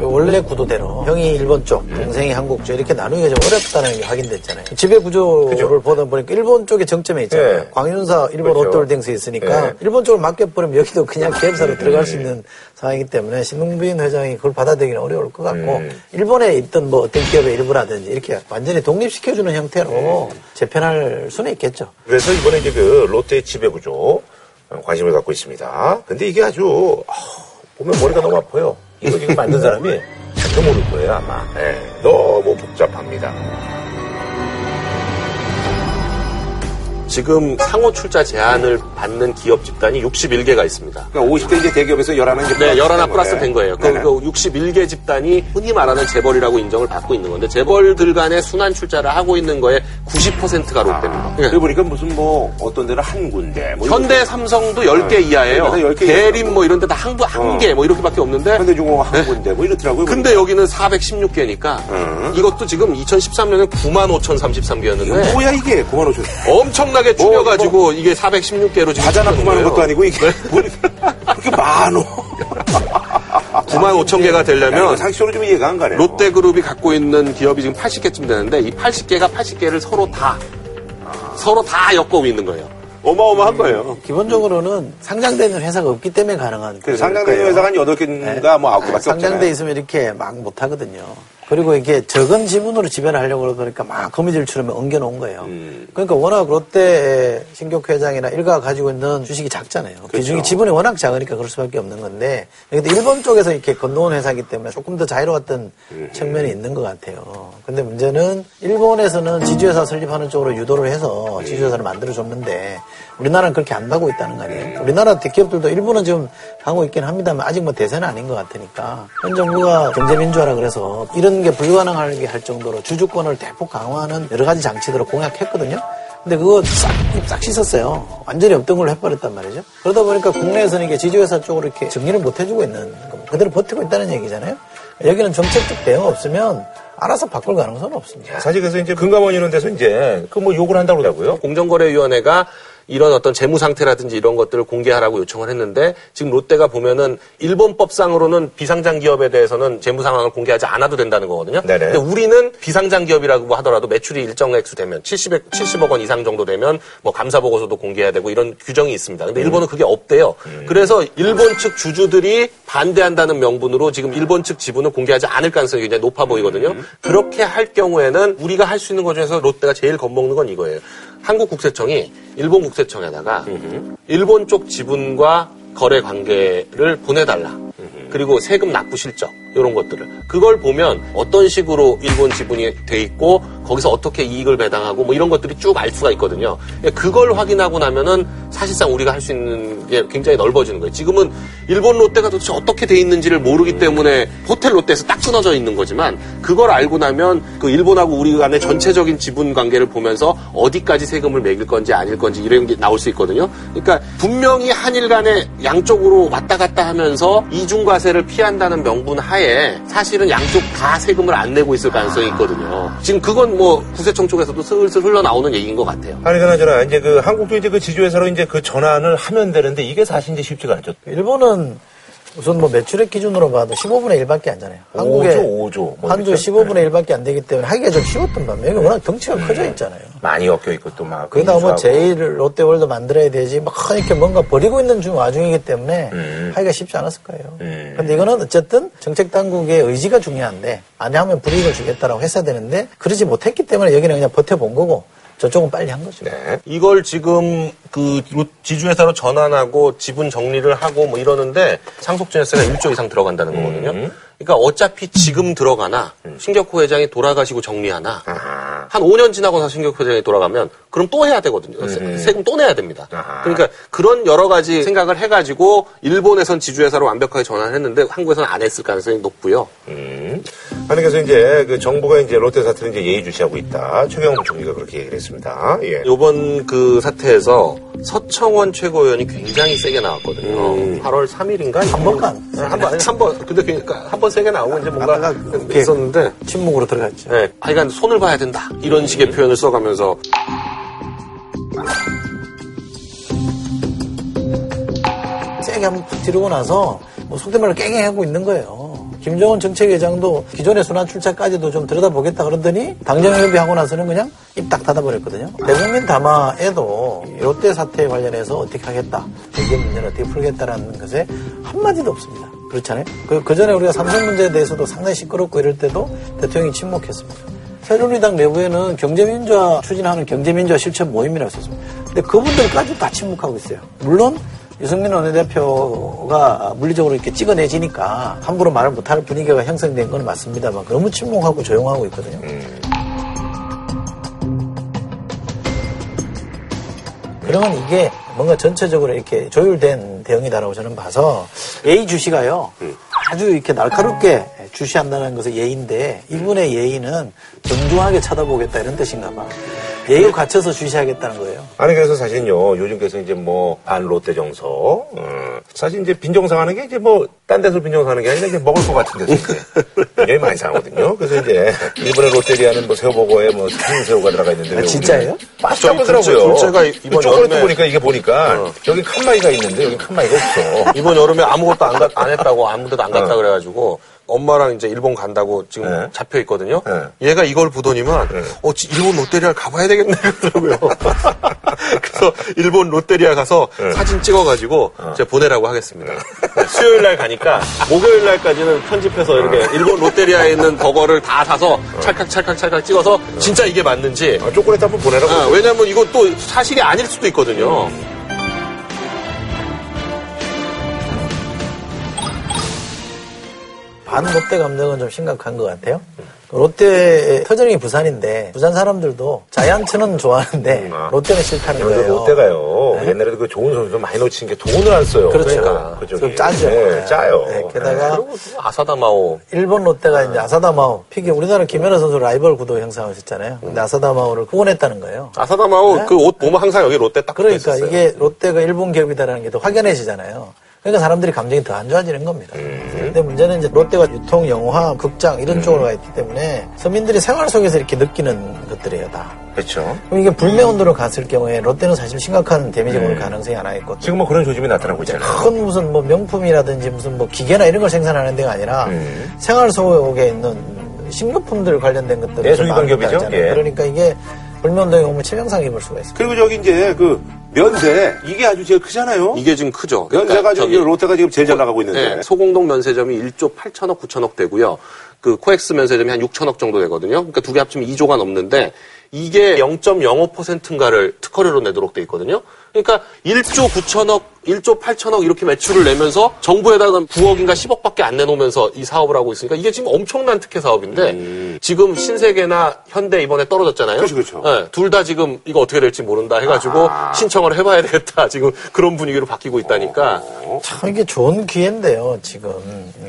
원래 구도대로 형이 1번 쪽, 동생이 한국 쪽 이렇게 나누기가 좀 어렵다는 게 확인됐잖아요. 지배구조를 그죠? 보다 보니까 일본 쪽에 정점에 있잖아요. 네. 광윤사 일본 그렇죠. 롯데월딩스에 있으니까 네. 일본 쪽을 맡겨버리면 여기도 그냥 계열사로 들어갈 수 있는 상황이기 때문에 신동빈 회장이 그걸 받아들이기는 어려울 것 같고 일본에 있던 뭐 어떤 기업의 일부라든지 이렇게 완전히 독립시켜주는 형태로 재편할 수는 있겠죠. 그래서 이번에 이제 그 롯데의 지배구조 관심을 갖고 있습니다. 근데 이게 아주 보면 머리가 너무 아파요. 이거 지금 만든 사람이 자꾸 모를 거예요, 아마. 네, 너무 복잡합니다. 지금 상호 출자 제한을 받는 기업 집단이 61개가 있습니다. 그러니까 50개 이제 대기업에서 11개. 네, 11 플러스 된 거예요. 그 61개 집단이 흔히 말하는 재벌이라고 인정을 받고 있는 건데 재벌들 간의 순환 출자를 하고 있는 거에 90%가 롯데입니다. 그래 보니까 무슨 뭐 어떤 데는 한 군데. 뭐 현대, 삼성도 10개 이하예요. 대림 뭐 이런 데 다 한 개 뭐 이렇게밖에 없는데. 현대중공 한 군데 뭐 이렇더라고요. 근데 여기는 416개니까 이것도 지금 2013년에 95,033개였는데. 뭐야 이게 95,000. 엄청나. 줄여가지고 이게 416개로 지금 과자나 그만한 것도 아니고 이게 그렇게 많어. 95,000개가 되려면 상식적으로 좀 이해가 안 가네요. 롯데그룹이 갖고 있는 기업이 지금 80개쯤 되는데 이 80개를 서로 다 엮고 있는 거예요. 어마어마한 거예요. 기본적으로는 상장되는 회사가 없기 때문에 가능한. 그래서 상장되는 회사가 한 8개인가 네. 뭐 9개밖에 없잖아요. 상장돼 있으면 이렇게 막 못하거든요. 그리고 이게 적은 지분으로 지배를 하려고 그러니까 막 거미줄처럼 엉겨놓은 거예요. 그러니까 워낙 롯데 신격회 회장이나 일가가 가지고 있는 주식이 작잖아요. 그렇죠. 비중이 지분이 워낙 작으니까 그럴 수밖에 없는 건데 근데 일본 쪽에서 이렇게 건너온 회사이기 때문에 조금 더 자유로웠던 측면이 있는 것 같아요. 근데 문제는 일본에서는 지주회사 설립하는 쪽으로 유도를 해서 지주회사를 만들어줬는데 우리나라는 그렇게 안 가고 있다는 거 아니에요. 우리나라 대기업들도 일본은 지금 하고 있긴 합니다만 아직 뭐 대세는 아닌 것 같으니까 현 정부가 경제민주화라 그래서 이런 게 불가능하게 할 정도로 주주권을 대폭 강화하는 여러 가지 장치들을 공약했거든요. 근데 그거 싹 씻었어요. 완전히 없던 걸로 해버렸단 말이죠. 그러다 보니까 국내에서는 이게 지주회사 쪽으로 이렇게 정리를 못 해주고 있는 겁니다. 그대로 버티고 있다는 얘기잖아요. 여기는 정책적 대응 없으면 알아서 바꿀 가능성은 없습니다. 사실 그래서 이제 금감원 이런 데서 이제 그 뭐 욕을 한다고 그러더라고요. 공정거래위원회가 이런 어떤 재무 상태라든지 이런 것들을 공개하라고 요청을 했는데 지금 롯데가 보면은 일본법상으로는 비상장 기업에 대해서는 재무 상황을 공개하지 않아도 된다는 거거든요. 네네. 근데 우리는 비상장 기업이라고 하더라도 매출이 일정 액수 되면 70억 원 이상 정도 되면 뭐 감사 보고서도 공개해야 되고 이런 규정이 있습니다. 근데 일본은 그게 없대요. 그래서 일본 측 주주들이 반대한다는 명분으로 지금 일본 측 지분을 공개하지 않을 가능성이 굉장히 높아 보이거든요. 그렇게 할 경우에는 우리가 할 수 있는 것 중에서 롯데가 제일 겁먹는 건 이거예요. 한국 국세청이 일본 국세청에다가 일본 쪽 지분과 거래 관계를 보내달라. 그리고 세금 납부 실적 이런 것들을 그걸 보면 어떤 식으로 일본 지분이 돼 있고 거기서 어떻게 이익을 배당하고 뭐 이런 것들이 쭉 알 수가 있거든요. 그걸 확인하고 나면은 사실상 우리가 할 수 있는 게 굉장히 넓어지는 거예요. 지금은 일본 롯데가 도대체 어떻게 돼 있는지를 모르기 때문에 호텔 롯데에서 딱 끊어져 있는 거지만 그걸 알고 나면 그 일본하고 우리 간의 전체적인 지분 관계를 보면서 어디까지 세금을 매길 건지 아닐 건지 이런 게 나올 수 있거든요. 그러니까 분명히 한일 간에 양쪽으로 왔다 갔다 하면서 이중과세를 피한다는 명분 하에 사실은 양쪽 다 세금을 안 내고 있을 가능성이 있거든요. 지금 그건 뭐 국세청 쪽에서도 슬슬 흘러나오는 얘기인 것 같아요. 아니, 그나저나 이제 그 한국도 이제 그 지주회사로 이제 그 전환을 하면 되는데 이게 사실 이제 쉽지가 않죠. 일본은 우선 뭐 매출액 기준으로 봐도 15분의 1밖에 안 되잖아요. 한국에 5조. 한 주 15분의 1밖에 안 되기 때문에 하기가 좀 쉬웠던 반면에 워낙 덩치가 커져 있잖아요. 많이 엮여 있고 또 막. 그러다 뭐 제일 롯데월드 만들어야 되지 막 이렇게 뭔가 버리고 있는 와중이기 때문에 하기가 쉽지 않았을 거예요. 근데 이거는 어쨌든 정책 당국의 의지가 중요한데 안 하면 불이익을 주겠다라고 했어야 되는데 그러지 못했기 때문에 여기는 그냥 버텨본 거고. 저쪽은 빨리 한 거죠. 네. 이걸 지금 그 지주회사로 전환하고 지분 정리를 하고 뭐 이러는데 상속증여세가 1조 이상 들어간다는 거거든요. 그러니까 어차피 지금 들어가나 신격호 회장이 돌아가시고 정리하나 한 5년 지나고 나서 신격호 회장이 돌아가면 그럼 또 해야 되거든요. 세금 또 내야 됩니다. 그러니까 그런 여러 가지 생각을 해가지고 일본에선 지주회사로 완벽하게 전환했는데 한국에서는 안 했을 가능성이 높고요. 그래서 이제 그 정부가 이제 롯데 사태를 이제 예의주시하고 있다. 최경환 총리가 그렇게 얘기를 했습니다. 예. 요번 그 사태에서 서청원 최고위원이 굉장히 세게 나왔거든요. 8월 3일인가? 한 번. 근데 그러니까 한 번 세게 나오고 이제 뭔가 있었는데 침묵으로 들어갔죠. 네. 하여간 손을 봐야 된다. 이런 식의 표현을 써가면서. 세게 한번 푹 지르고 나서 뭐 속된 말로 깽깽하고 있는 거예요. 김정은 정책회장도 기존의 순환출차까지도 좀 들여다보겠다 그러더니 당정협의하고 나서는 그냥 입 딱 닫아버렸거든요. 대국민 담화에도 롯데 사태에 관련해서 어떻게 하겠다, 대기업 문제는 어떻게 풀겠다라는 것에 한마디도 없습니다. 그렇잖아요. 그 전에 우리가 삼성 문제에 대해서도 상당히 시끄럽고 이럴 때도 대통령이 침묵했습니다. 새누리당 내부에는 경제민주화 추진하는 경제민주화 실천 모임이라고 썼습니다. 근데 그분들까지 다 침묵하고 있어요. 물론 유승민 원내대표가 물리적으로 이렇게 찍어내지니까 함부로 말을 못할 분위기가 형성된 건 맞습니다만 너무 침묵하고 조용하고 있거든요. 그러면 이게 뭔가 전체적으로 이렇게 조율된 대응이다라고 저는 봐서 예의 주시가요. 아주 이렇게 날카롭게 주시한다는 것은 예의인데 이분의 예의는 정중하게 쳐다보겠다 이런 뜻인가 봐. 예의를 갖춰서 주시하겠다는 거예요. 아니, 그래서 사실요, 요즘께서 이제 뭐, 반롯데 정서, 사실 이제 빈정상하는 게 이제 뭐, 딴 데서 빈정상하는 게 아니라 이제 먹을 것 같은 데서 이제 굉장히 많이 상하거든요. 그래서 이제, 일본의 롯데리아는 뭐, 새우버거에 뭐, 생새우가 들어가 있는데. 아, 진짜예요? 맛있어 보더라고요. 둘째가 이번 여름에. 보니까 이게 보니까, 여기 칸마이가 있는데, 여기 칸마이가 없어. 이번 여름에 아무것도 안 했다고, 아무데도 안 갔다 그래가지고. 엄마랑 이제 일본 간다고 지금 네. 잡혀 있거든요. 네. 얘가 이걸 보더니만 네. 일본 롯데리아를 가봐야 되겠네 그러더라고요. 그래서 일본 롯데리아 가서 네. 사진 찍어가지고 제가 보내라고 하겠습니다. 네. 수요일날 가니까 목요일날까지는 편집해서 이렇게 일본 롯데리아에 있는 버거를 다 사서 찰칵찰칵 찍어서 진짜 이게 맞는지 초콜릿 한번 보내라고. 왜냐면 이건 또 사실이 아닐 수도 있거든요. 롯데 감정은 좀 심각한 것 같아요. 롯데 터전이 부산인데 부산 사람들도 자이언츠는 좋아하는데 롯데는 싫다는 거예요. 롯데가요. 네. 옛날에도 그 좋은 선수 많이 놓친 게 돈을 안 써요. 그렇죠. 그러니까. 좀 짜죠. 네, 짜요. 네, 게다가 네. 아사다마오. 일본 롯데가 이제 아사다마오 피겨 우리나라 김연아 선수 라이벌 구도 형성하셨잖아요. 근데 아사다마오를 후원했다는 거예요. 아사다마오 네? 그 옷 보면 항상 여기 롯데 딱 그러니까 있었어요. 이게 롯데가 일본 기업이다라는 게 더 확연해지잖아요. 그러니까 사람들이 감정이 더 안 좋아지는 겁니다. 근데 문제는 이제 롯데가 유통, 영화, 극장 이런 쪽으로 가 있기 때문에 서민들이 생활 속에서 이렇게 느끼는 것들이에요, 다. 그렇죠. 그럼 이게 불매 운동으로 갔을 경우에 롯데는 사실 심각한 데미지가 올 가능성이 하나 있고 지금 뭐 그런 조짐이 나타나고 있잖아요. 큰 무슨 뭐 명품이라든지 무슨 뭐 기계나 이런 걸 생산하는 데가 아니라 생활 속에 있는 식료품들 관련된 것들 내수입 기업이죠. 예. 그러니까 이게 불면도에 오면 치명상 입을 수가 있어요. 그리고 저기 이제 그 면세 이게 아주 제일 크잖아요. 이게 지금 크죠. 면세가 지금 그러니까 롯데가 지금 제일 잘 나가고 있는데 네, 소공동 면세점이 1조 8천억 9천억 되고요. 그 코엑스 면세점이 한 6천억 정도 되거든요. 그러니까 두 개 합치면 2조가 넘는데 이게 0.05%인가를 특허료로 내도록 돼 있거든요. 그러니까 1조 9천억, 1조 8천억 이렇게 매출을 내면서 정부에다가 9억인가 10억밖에 안 내놓으면서 이 사업을 하고 있으니까 이게 지금 엄청난 특혜 사업인데 지금 신세계나 현대 이번에 떨어졌잖아요. 그렇죠. 네, 둘 다 지금 이거 어떻게 될지 모른다 해가지고 신청을 해봐야 되겠다. 지금 그런 분위기로 바뀌고 있다니까. 참 이게 좋은 기회인데요. 지금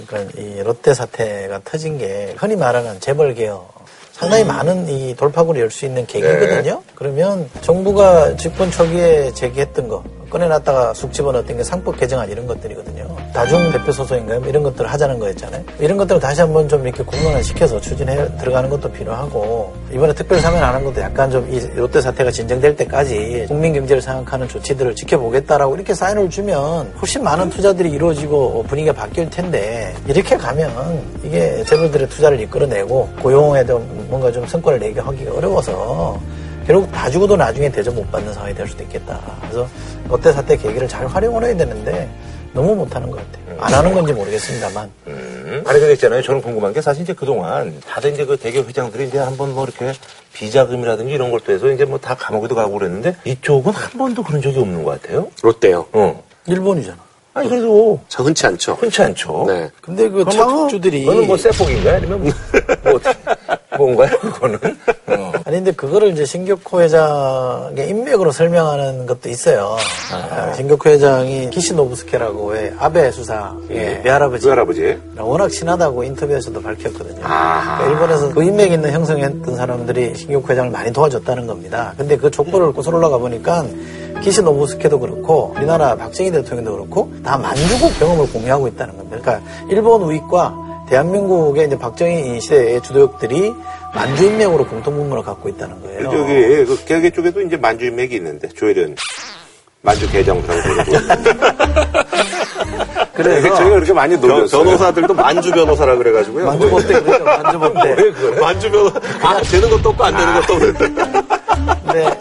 그러니까 이 롯데 사태가 터진 게 흔히 말하는 재벌 개혁. 상당히 많은 이 돌파구를 열 수 있는 계기거든요. 네. 그러면 정부가 집권 초기에 제기했던 거 꺼내놨다가 쑥 집어넣었던 게 상법 개정안 이런 것들이거든요. 다중대표소송인가요? 이런 것들을 하자는 거였잖아요. 이런 것들을 다시 한번 좀 이렇게 공론화시켜서 추진해 들어가는 것도 필요하고 이번에 특별 사면 안 한 것도 약간 좀 이 롯데 사태가 진정될 때까지 국민 경제를 생각하는 조치들을 지켜보겠다라고 이렇게 사인을 주면 훨씬 많은 투자들이 이루어지고 분위기가 바뀔 텐데 이렇게 가면 이게 재벌들의 투자를 이끌어내고 고용에 좀 뭔가 좀 성과를 내게 하기 어려워서 결국 다 죽어도 나중에 대접 못 받는 상황이 될 수도 있겠다. 그래서 롯데 사태 계기를 잘 활용을 해야 되는데 너무 못하는 것 같아요. 안 하는 건지 모르겠습니다만. 아니 근데 있잖아요. 저는 궁금한 게 사실 이제 그동안 다들 이제 그 대기업 회장들이 이제 한번 뭐 이렇게 비자금이라든지 이런 걸 빼서 이제 뭐 다 감옥에도 가고 그랬는데 이쪽은 한 번도 그런 적이 없는 것 같아요. 롯데요. 일본이잖아. 아니, 그래도. 저 흔치 않죠. 네. 근데 그 차주들이. 그거는 뭐, 세폭인가요? 아니면 뭐, 어떻게, 뭔가요? 그거는? 아니, 근데 그거를 이제 신격호 회장의 인맥으로 설명하는 것도 있어요. 아. 신격호 회장이 키시노부스케라고 왜 아베 수사, 예. 외할아버지. 외할아버지. 워낙 친하다고 인터뷰에서도 밝혔거든요. 아. 그러니까 일본에서 그 인맥 있는 형성했던 사람들이 신격호 회장을 많이 도와줬다는 겁니다. 근데 그 족보를 꼬슬 올라가 보니까 키시노부스케도 그렇고 우리나라 박정희 대통령도 그렇고 다 만주국 경험을 공유하고 있다는 겁니다. 그러니까 일본 우익과 대한민국의 이제 박정희 시대의 주도력들이 만주인맥으로 공통분모를 갖고 있다는 거예요. 저기 그 개개 쪽에도 이제 만주인맥이 있는데 조혜련 만주 개정사라고 그러고. 그래서 저희가 그렇게 많이 놀렸어요. 변호사들도 만주 변호사라 그래가지고요. 만주 법대 그랬죠. 만주 법대. 왜 그래? 만주 변호사. 아 되는 것도 없고 안 되는 것도 없는데. 네.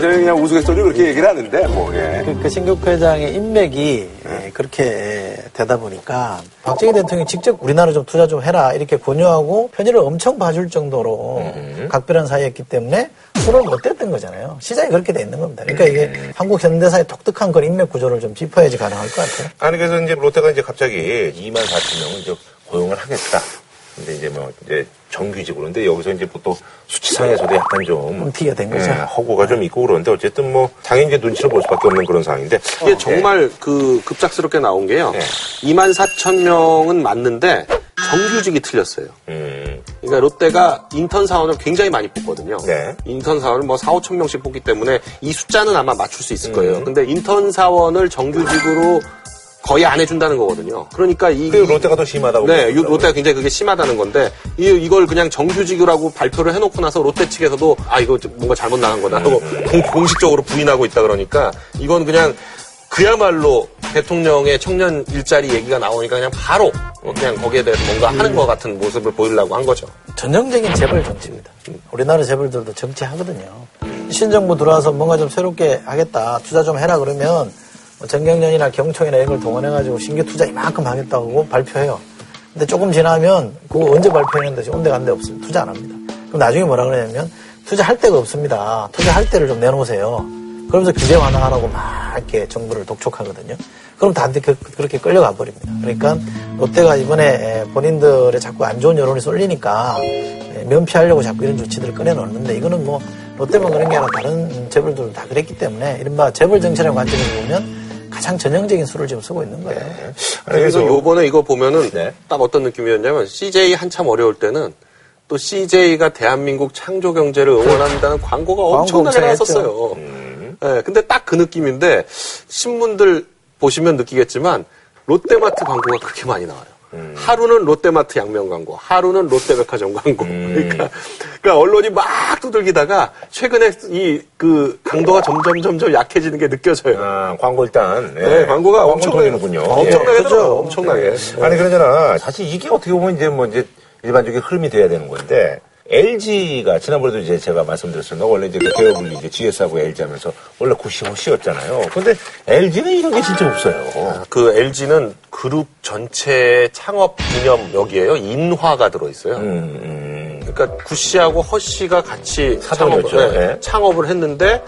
저는 그냥 우스갯소리로 그렇게 얘기를 하는데, 뭐, 예. 그 신격호 회장의 인맥이 예, 그렇게 되다 보니까, 박정희 대통령이 직접 우리나라 좀 투자 좀 해라, 이렇게 권유하고, 편의를 엄청 봐줄 정도로 각별한 사이였기 때문에, 수를 못 뗐던 거잖아요. 시장이 그렇게 돼 있는 겁니다. 그러니까 이게 한국 현대사의 독특한 그런 인맥 구조를 좀 짚어야지 가능할 것 같아요. 아니, 그래서 이제 롯데가 이제 갑자기 24,000명을 이제 고용을 하겠다. 근데 이제 뭐, 이제 정규직으로. 근데 여기서 이제 또 수치상에서도 약간 좀. 흠티가 된 거죠. 예, 허구가 좀 있고 그러는데 어쨌든 뭐, 당연히 이제 눈치를 볼 수밖에 없는 그런 상황인데. 이게 정말 예. 그 급작스럽게 나온 게요. 예. 24,000명은 맞는데 정규직이 틀렸어요. 그러니까 롯데가 인턴 사원을 굉장히 많이 뽑거든요. 네. 인턴 사원을 뭐 4,000~5,000명씩 뽑기 때문에 이 숫자는 아마 맞출 수 있을 거예요. 근데 인턴 사원을 정규직으로 거의 안 해준다는 거거든요. 그러니까 이 롯데가 더 심하다고. 네, 롯데가 굉장히 그게 심하다는 건데 이걸 그냥 정규직이라고 발표를 해놓고 나서 롯데 측에서도 아 이거 뭔가 잘못 나간 거다 하고 공식적으로 부인하고 있다 그러니까 이건 그냥 그야말로 대통령의 청년 일자리 얘기가 나오니까 그냥 바로 그냥 거기에 대해서 뭔가 하는 것 같은 모습을 보이려고 한 거죠. 전형적인 재벌 정치입니다. 우리나라 재벌들도 정치하거든요. 신정부 들어와서 뭔가 좀 새롭게 하겠다, 투자 좀 해라 그러면. 전경련이나 경총이나 이런 걸 동원해가지고 신규 투자 이만큼 하겠다고 발표해요. 근데 조금 지나면 그거 언제 발표했는데 온데 간데 없습니다. 투자 안 합니다. 그럼 나중에 뭐라 그러냐면 투자할 데가 없습니다. 투자할 데를 좀 내놓으세요. 그러면서 규제 완화하라고 막 이렇게 정부를 독촉하거든요. 그럼 다들 그렇게 끌려가 버립니다. 그러니까 롯데가 이번에 본인들의 자꾸 안 좋은 여론이 쏠리니까 면피하려고 자꾸 이런 조치들을 꺼내놓는데 이거는 뭐 롯데만 그런 게 아니라 다른 재벌들도 다 그랬기 때문에 이른바 재벌 정치라는 관점에서 보면 가장 전형적인 수를 지금 쓰고 있는 거예요. 네. 그래서 요번에 이거 보면은 네. 딱 어떤 느낌이었냐면 CJ 한참 어려울 때는 또 CJ가 대한민국 창조 경제를 응원한다는 광고가 엄청나게 나왔었어요. 네, 근데 딱 그 느낌인데 신문들 보시면 느끼겠지만 롯데마트 광고가 그렇게 많이 나와요. 하루는 롯데마트 양면 광고, 하루는 롯데백화점 광고. 그러니까 언론이 막 두들기다가 최근에 그 강도가 점점 약해지는 게 느껴져요. 아, 광고 일단. 예. 네, 광고가 엄청나게는군요. 엄청나게. 그렇죠. 엄청나게. 아니 그러잖아. 사실 이게 어떻게 보면 이제 뭐 이제 일반적인 흐름이 돼야 되는 건데. LG가 지난번에도 이제 제가 말씀드렸었는데 원래 이제 그 대여분리 이제 GS하고 LG 하면서 원래 95시였잖아요. 근데 LG는 이런 게 진짜 없어요. 그 LG는 그룹 전체의 창업 기념 여기에요. 인화가 들어있어요. 그러니까 구씨하고 허씨가 같이 창업을 했는데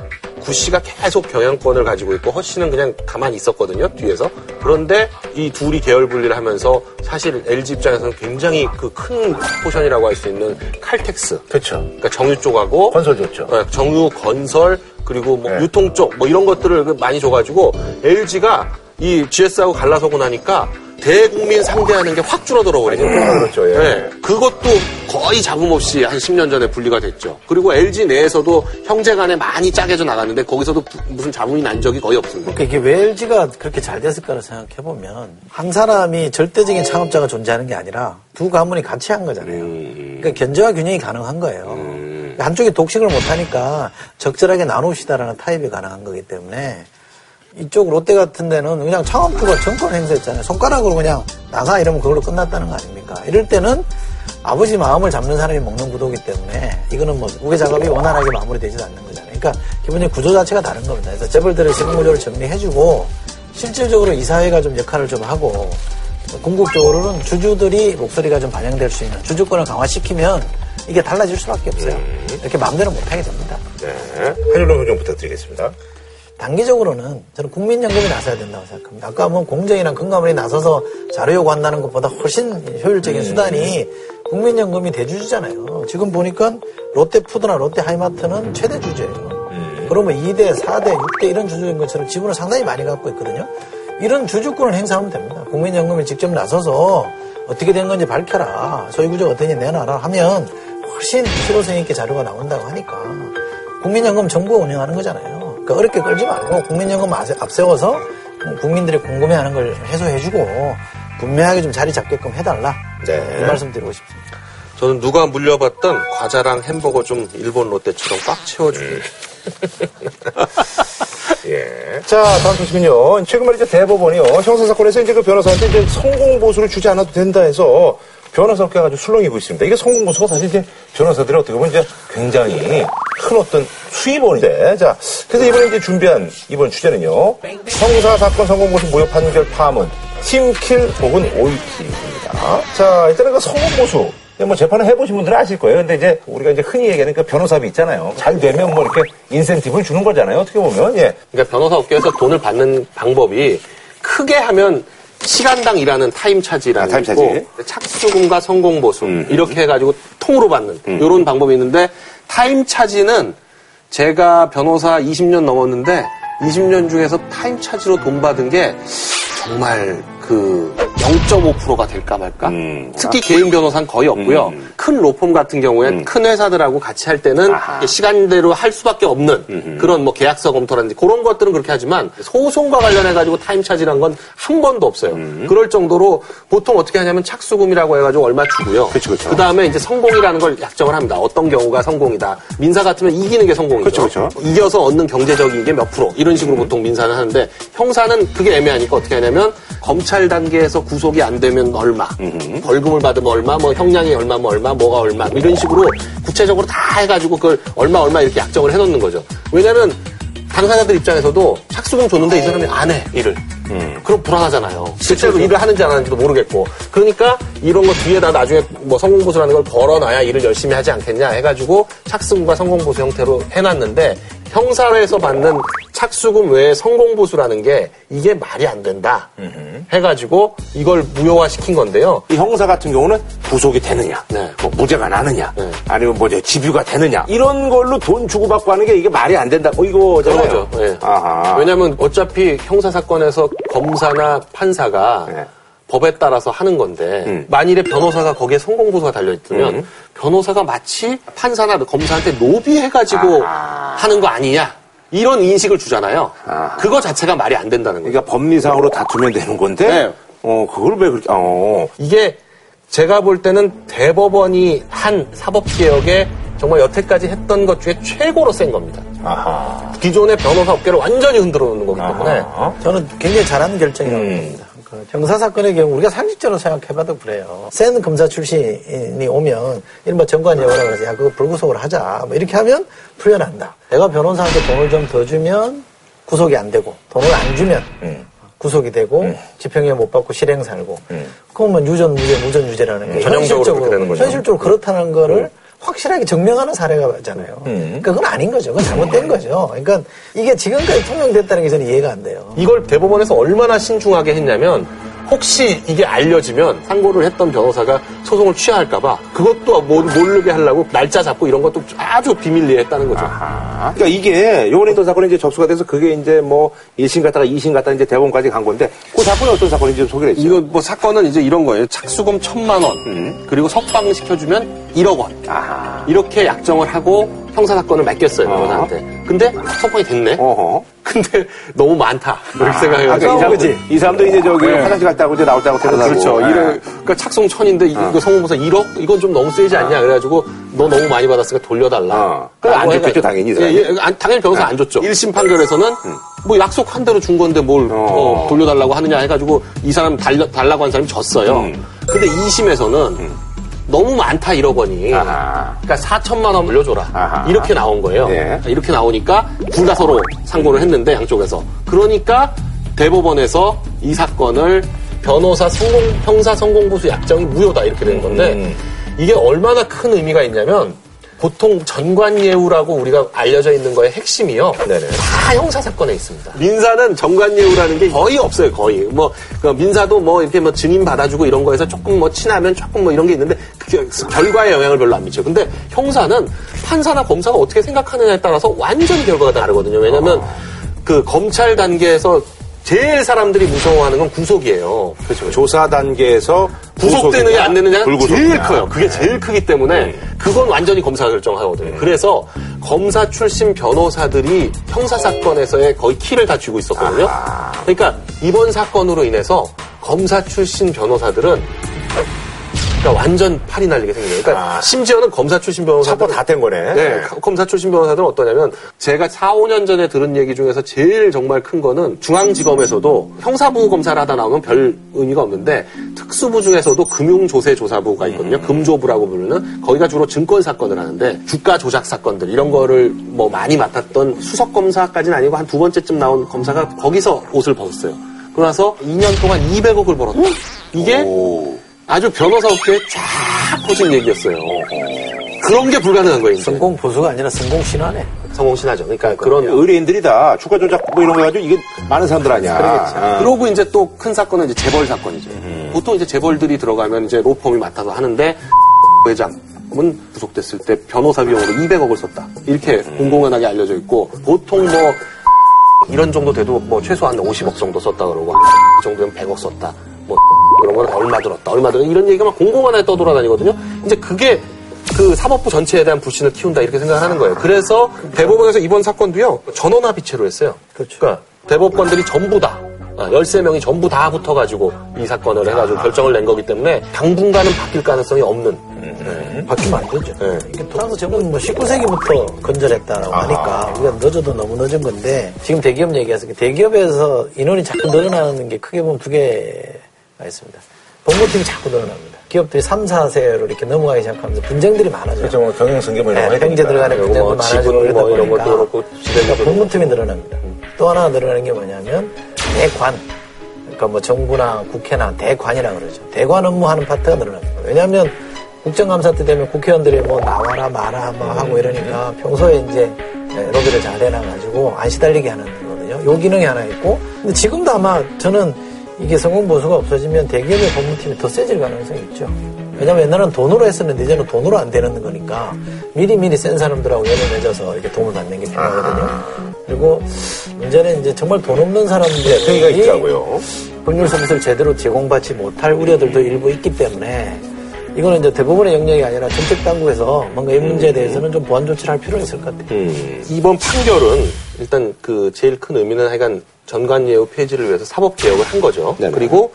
구씨가 계속 경영권을 가지고 있고 허씨는 그냥 가만히 있었거든요. 뒤에서. 그런데 이 둘이 계열 분리를 하면서 사실 LG 입장에서는 굉장히 그 큰 포션이라고 할 수 있는 칼텍스. 그렇죠. 그러니까 정유 쪽하고 건설 줬죠. 정유 건설 그리고 뭐 네. 유통 쪽 뭐 이런 것들을 많이 줘가지고 LG가 이 GS하고 갈라서고 나니까 대국민 상대하는 게 확 줄어들어버리죠. 그렇죠. 예. 네. 그것도 거의 잡음 없이 한 10년 전에 분리가 됐죠. 그리고 LG 내에서도 형제 간에 많이 짜게져 나갔는데 거기서도 무슨 잡음이 난 적이 거의 없습니다. 그러니까 이게 왜 LG가 그렇게 잘 됐을까를 생각해보면 한 사람이 절대적인 창업자가 존재하는 게 아니라 두 가문이 같이 한 거잖아요. 그러니까 견제와 균형이 가능한 거예요. 한쪽이 독식을 못하니까 적절하게 나눕시다라는 타입이 가능한 거기 때문에 이쪽 롯데 같은 데는 그냥 창업부가 정권 행사했잖아요. 손가락으로 그냥 나가 이러면 그걸로 끝났다는 거 아닙니까? 이럴 때는 아버지 마음을 잡는 사람이 먹는 구도이기 때문에 이거는 뭐 우회 작업이 원활하게 마무리되지 않는 거잖아요. 그러니까 기본적인 구조 자체가 다른 겁니다. 그래서 재벌들의 지분구조를 정리해주고 실질적으로 이사회가 좀 역할을 좀 하고 궁극적으로는 주주들이 목소리가 좀 반영될 수 있는 주주권을 강화시키면 이게 달라질 수밖에 없어요. 이렇게 마음대로 못하게 됩니다. 네, 한율로 좀 부탁드리겠습니다. 단기적으로는 저는 국민연금이 나서야 된다고 생각합니다. 아까 뭐 공정이랑 금감원이 나서서 자료 요구한다는 것보다 훨씬 효율적인 수단이 국민연금이 대주주잖아요. 지금 보니까 롯데푸드나 롯데하이마트는 최대 주주예요. 그러면 2대, 4대, 6대 이런 주주인 것처럼 지분을 상당히 많이 갖고 있거든요. 이런 주주권을 행사하면 됩니다. 국민연금이 직접 나서서 어떻게 된 건지 밝혀라, 소유구조 어떻게 내놔라 하면 훨씬 실효성 있게 자료가 나온다고 하니까 국민연금 정부가 운영하는 거잖아요. 그러니까 어렵게 끌지 말고 국민연금 앞세워서 국민들이 궁금해하는 걸 해소해주고 분명하게 좀 자리 잡게끔 해달라. 네. 이 말씀 드리고 싶습니다. 저는 누가 물려봤던 과자랑 햄버거 좀 일본 롯데처럼 꽉 채워주길. 예. 자, 다음 소식은요. 최근 말이죠, 대법원이요, 형사사건에서 이제 그 변호사한테 이제 성공보수를 주지 않아도 된다 해서 변호사롭게 해가지고 술렁이고 있습니다. 이게 성공보수가 사실 이제 변호사들이 어떻게 보면 이제 굉장히 큰 어떤 수입원인데, 자, 그래서 이번에 이제 준비한 이번 주제는요, 형사사건 성공보수 무효 판결 파문, 팀킬 혹은 오이킬입니다. 자, 일단은 그 성공보수. 뭐 재판을 해보신 분들은 아실 거예요. 근데 이제 우리가 이제 흔히 얘기하는 그 변호사비 있잖아요. 잘 되면 뭐 이렇게 인센티브를 주는 거잖아요. 어떻게 보면. 예. 그러니까 변호사 업계에서 돈을 받는 방법이 크게 하면 시간당 일하는 타임 차지라는 거, 타임 차지. 착수금과 성공보수 이렇게 해가지고 통으로 받는 이런 방법이 있는데, 타임 차지는 제가 변호사 20년 넘었는데 20년 중에서 타임 차지로 돈 받은 게 정말 그 0.5%가 될까 말까? 특히 개인 변호사는 거의 없고요. 큰 로펌 같은 경우에 큰 회사들하고 같이 할 때는 시간대로 할 수밖에 없는 그런 뭐 계약서 검토라든지 그런 것들은 그렇게 하지만, 소송과 관련해가지고 타임 차지란 건 한 번도 없어요. 그럴 정도로 보통 어떻게 하냐면 착수금이라고 해가지고 얼마 주고요. 그 다음에 이제 성공이라는 걸 약정을 합니다. 어떤 경우가 성공이다. 민사 같으면 이기는 게 성공이죠. 이겨서 얻는 경제적인 게 몇 프로 이런 식으로 보통 민사는 하는데, 형사는 그게 애매하니까 어떻게 하냐면 검찰 단계에서 구속이 안 되면 얼마, 벌금을 받으면 얼마, 뭐 형량이 얼마, 뭐 얼마, 뭐가 얼마, 이런 식으로 구체적으로 다 해가지고 그걸 얼마 이렇게 약정을 해놓는 거죠. 왜냐면 당사자들 입장에서도 착수금 줬는데 이 사람이 안 해, 일을. 그럼 불안하잖아요. 실제로 일을 하는지 안 하는지도 모르겠고. 그러니까 이런 거 뒤에다 나중에 뭐 성공보수라는 걸 걸어놔야 일을 열심히 하지 않겠냐 해가지고 착수금과 성공보수 형태로 해놨는데, 형사에서 받는 착수금 외에 성공보수라는 게 이게 말이 안 된다 해가지고 이걸 무효화시킨 건데요. 이 형사 같은 경우는 구속이 되느냐, 뭐 무죄가 나느냐, 아니면 뭐 집유가 되느냐, 이런 걸로 돈 주고받고 하는 게 이게 말이 안 된다. 이거잖아요. 네. 왜냐하면 어차피 형사 사건에서 검사나 판사가 법에 따라서 하는 건데, 만일에 변호사가 거기에 성공보수가 달려있으면 변호사가 마치 판사나 검사한테 노비해가지고 하는 거 아니냐, 이런 인식을 주잖아요. 그거 자체가 말이 안 된다는 거예요. 그러니까 법리상으로 다투면 되는 건데, 그걸 왜 그렇게, 이게 제가 볼 때는 대법원이 한 사법개혁에 정말 여태까지 했던 것 중에 최고로 센 겁니다. 기존의 변호사 업계를 완전히 흔들어 놓는 거기 때문에. 저는 굉장히 잘하는 결정이라고 봅니다. 형사사건의 경우 우리가 상식적으로 생각해봐도 그래요. 센 검사 출신이 오면 이른바 정관예우라고 해서 야, 그거 불구속을 하자, 뭐 이렇게 하면 풀려난다. 내가 변호사한테 돈을 좀 더 주면 구속이 안 되고, 돈을 안 주면 구속이 되고, 집행유예 못 받고 실행 살고, 그러면 유전 무죄라는 게 현실적으로 그렇다는 거를 확실하게 증명하는 사례가 있잖아요. 그러니까 그건 아닌 거죠. 그건 잘못된 거죠. 그러니까 이게 지금까지 통용됐다는 게 저는 이해가 안 돼요. 이걸 대법원에서 얼마나 신중하게 했냐면, 혹시 이게 알려지면 상고를 했던 변호사가 소송을 취하할까봐 그것도 모르게 하려고 날짜 잡고 이런 것도 아주 비밀리에 했다는 거죠. 그러니까 이게 요번에 어떤 사건이 이제 접수가 돼서 그게 이제 뭐 1심 갔다가 2심 갔다가 이제 대법원까지 간 건데, 그 사건이 어떤 사건인지 소개를 했죠. 이거 뭐 사건은 이제 이런 거예요. 착수금 1,000만 원, 그리고 석방 시켜주면 1억 원. 이렇게 약정을 하고 형사 사건을 맡겼어요, 변호사한테. 근데 성공이 됐네. 근데 너무 많다. 그렇게 생각해가지고. 이 사람도 이제 저기 화장실 갔다고 이제 나오자고 그러더라고. 그렇죠. 그러니까 착송 1,000인데 이거 성공보사 1억? 이건 좀 너무 세지 않냐 그래가지고, 너 너무 많이 받았으니까 돌려달라. 그러니까 안 줬겠죠, 당연히. 당연히 변호사 안 줬죠. 1심 판결에서는 뭐 약속한 대로 준 건데 뭘 돌려달라고 하느냐 해가지고 이 사람 달라고 한 사람이 졌어요. 근데 2심에서는 너무 많다, 1억 원이. 그러니까 4,000만 원 물려줘라. 이렇게 나온 거예요. 예. 이렇게 나오니까 둘 다 서로 상고를 했는데, 양쪽에서. 그러니까 대법원에서 이 사건을 형사 성공보수 약정이 무효다, 이렇게 되는 건데, 이게 얼마나 큰 의미가 있냐면, 보통 전관예우라고 우리가 알려져 있는 거의 핵심이요. 네네. 다 형사 사건에 있습니다. 민사는 전관예우라는 게 거의 없어요. 거의 뭐 그러니까 민사도 뭐 이렇게 뭐 증인 받아주고 이런 거에서 조금 뭐 친하면 조금 뭐 이런 게 있는데 그게 결과에 영향을 별로 안 미쳐. 근데 형사는 판사나 검사가 어떻게 생각하느냐에 따라서 완전히 결과가 다르거든요. 왜냐하면 그 검찰 단계에서 제일 사람들이 무서워하는 건 구속이에요. 그렇죠. 조사 단계에서 구속되느냐 안 되느냐가 제일 커요. 그게 제일 크기 때문에 그건 완전히 검사가 결정하거든요. 그래서 검사 출신 변호사들이 형사 사건에서의 거의 키를 다 쥐고 있었거든요. 그러니까 이번 사건으로 인해서 검사 출신 변호사들은 그러니까 완전 팔이 날리게 생겨요. 그러니까 심지어는 검사 출신 변호사들 다 된 거네. 네, 검사 출신 변호사들은 어떠냐면 제가 4, 5년 전에 들은 얘기 중에서 제일 정말 큰 거는 중앙지검에서도 형사부 검사를 하다 나오면 별 의미가 없는데 특수부 중에서도 금융조세조사부가 있거든요. 금조부라고 부르는 거기가 주로 증권 사건을 하는데 주가 조작 사건들 이런 거를 뭐 많이 맡았던 수석 검사까지는 아니고 한 두 번째쯤 나온 검사가 거기서 옷을 벗었어요. 그러나서 2년 동안 200억을 벌었다. 이게 오. 아주 변호사 업계에 쫙 퍼진 얘기였어요. 그런 게 불가능한 거예요. 성공 보수가 아니라 성공 신화네. 성공 신화죠. 그러니까 그런 의뢰인들이 다 주가 조작 뭐 이런 거 가지고 이게 많은 사람들 아니야. 그러겠지. 그러고 이제 또 큰 사건은 이제 재벌 사건이죠. 보통 이제 재벌들이 들어가면 이제 로펌이 맡아서 하는데 회장은 구속됐을 때 변호사 비용으로 200억을 썼다. 이렇게 공공연하게 알려져 있고 보통 뭐 이런 정도 돼도 뭐 최소한 50억 정도 썼다 그러고 이 정도면 100억 썼다. 뭐 이런 거는 얼마 들었다 이런 얘기가 막 공공연하게 떠돌아다니거든요. 이제 그게 그 사법부 전체에 대한 불신을 키운다 이렇게 생각을 하는 거예요. 그래서 대법원에서 이번 사건도요 전원합의체로 했어요. 그렇죠. 그러니까 대법관들이 전부 다 13명이 전부 다 붙어가지고 이 사건을 해가지고 결정을 낸 거기 때문에 당분간은 바뀔 가능성이 없는. 네. 바뀌면 안 되죠. 네. 이게 프랑스 정부는 뭐 19세기부터 건절했다라고 하니까 우리가 늦어도 너무 늦은 건데 지금 대기업 얘기해서 대기업에서 인원이 자꾸 늘어나는 게 크게 보면 두 개가 있습니다. 법무팀이 자꾸 늘어납니다. 기업들이 3, 4세로 이렇게 넘어가기 시작하면서 분쟁들이 많아져요. 그렇죠. 뭐 경영승계 뭐 이런 거 해야 되니까. 경제 들어가는 분쟁도 많아지고 이러다 보니까 이런 것도 그렇고 그러니까 법무팀이 늘어납니다. 또 하나 늘어나는 게 뭐냐면 대관. 그러니까 뭐 정부나 국회나 대관이라고 그러죠. 대관 업무하는 파트가 늘어납니다. 왜냐하면 국정감사 때 되면 국회의원들이 뭐 나와라 마라 막 하고 이러니까 평소에 이제 로비를 잘 해놔가지고 안 시달리게 하는 거거든요. 요 기능이 하나 있고. 근데 지금도 아마 저는 이게 성공보수가 없어지면 대기업의 법무팀이 더 세질 가능성이 있죠. 왜냐면 옛날에는 돈으로 했었는데 이제는 돈으로 안 되는 거니까 미리미리 센 사람들하고 연을 맺어서 이렇게 도움을 받는 게 필요하거든요. 그리고 문제는 이제 정말 돈 없는 사람들이 있더라고요. 법률 서비스를 제대로 제공받지 못할 우려들도 일부 있기 때문에 이거는 이제 대부분의 영역이 아니라 정책 당국에서 뭔가 이 문제에 대해서는 좀 보완 조치를 할 필요가 있을 것 같아요. 이번 판결은 일단 그 제일 큰 의미는 하여간 전관예우 폐지를 위해서 사법 개혁을 한 거죠. 네네. 그리고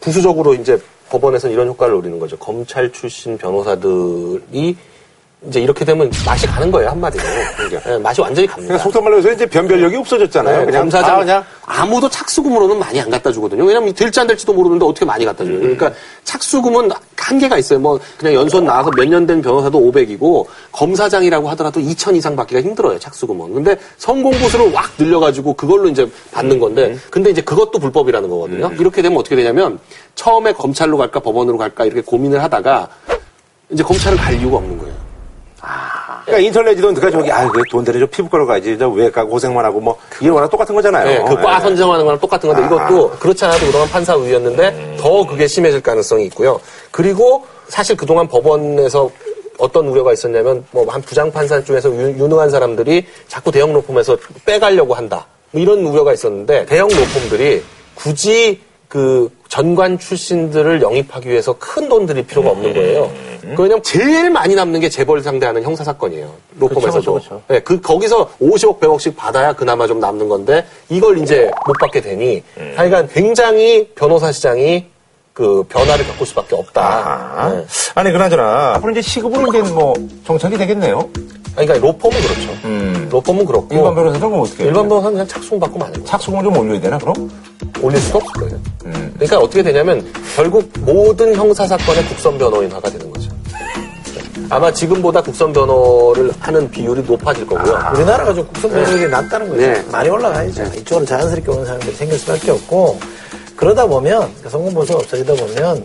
부수적으로 이제 법원에서는 이런 효과를 노리는 거죠. 검찰 출신 변호사들이 이제 이렇게 되면 맛이 가는 거예요, 한마디로. 네, 맛이 완전히 갑니다. 속된 말로 해서 이제 변별력이 없어졌잖아요. 네, 그냥 검사장 그냥 아무도 착수금으로는 많이 안 갖다 주거든요. 왜냐면 될지 안 될지도 모르는데 어떻게 많이 갖다 줘요. 그러니까 착수금은 한계가 있어요. 뭐 그냥 연수원 나와서 몇 년 된 변호사도 500이고 검사장이라고 하더라도 2,000 이상 받기가 힘들어요, 착수금은. 근데 성공보수를 확 늘려가지고 그걸로 이제 받는 건데 근데 이제 그것도 불법이라는 거거든요. 이렇게 되면 어떻게 되냐면 처음에 검찰로 갈까 법원으로 갈까 이렇게 고민을 하다가 이제 검찰을 갈 이유가 없는 거예요. 그러니까 인터넷이든 누가 저기 왜 돈 들여줘 피부과로 가야지 왜 가고 고생만 하고 뭐 이런 거랑 똑같은 거잖아요. 네, 그 과 선정하는 거랑 똑같은 건데 이것도 그렇지 않아도 그동안 판사 의였는데 더 그게 심해질 가능성이 있고요. 그리고 사실 그동안 법원에서 어떤 우려가 있었냐면 뭐 한 부장판사 중에서 유능한 사람들이 자꾸 대형 로펌에서 빼가려고 한다 뭐 이런 우려가 있었는데 대형 로펌들이 굳이 그 전관 출신들을 영입하기 위해서 큰 돈 들일 필요가 없는 거예요. 왜냐면 제일 많이 남는 게 재벌 상대하는 형사 사건이에요. 로펌에서도. 네, 거기서 50억, 100억씩 받아야 그나마 좀 남는 건데 이걸 이제 못 받게 되니 하여간 굉장히 변호사 시장이 그 변화를 겪을 수밖에 없다. 네. 아니 그나저나 앞으로 이제 시급으로 이제 뭐 정착이 되겠네요. 그러니까 로펌은 그렇죠. 로펌은 그렇고 일반 변호사는 그럼 어떻게? 일반 변호사는 그냥 착수금 받고 마는 거예요. 착수금을 좀 올려야 되나 그럼? 올릴 수가 없을 거예요. 그러니까 어떻게 되냐면 결국 모든 형사 사건의 국선 변호인화가 되는 거죠. 아마 지금보다 국선 변호를 하는 비율이 높아질 거고요. 우리나라가 좀 국선 변호율이 낮다는 거죠. 네. 많이 올라가야죠. 네. 이쪽으로 자연스럽게 오는 사람들이 생길 수밖에 없고 그러다 보면 성공보수가 없어지다 보면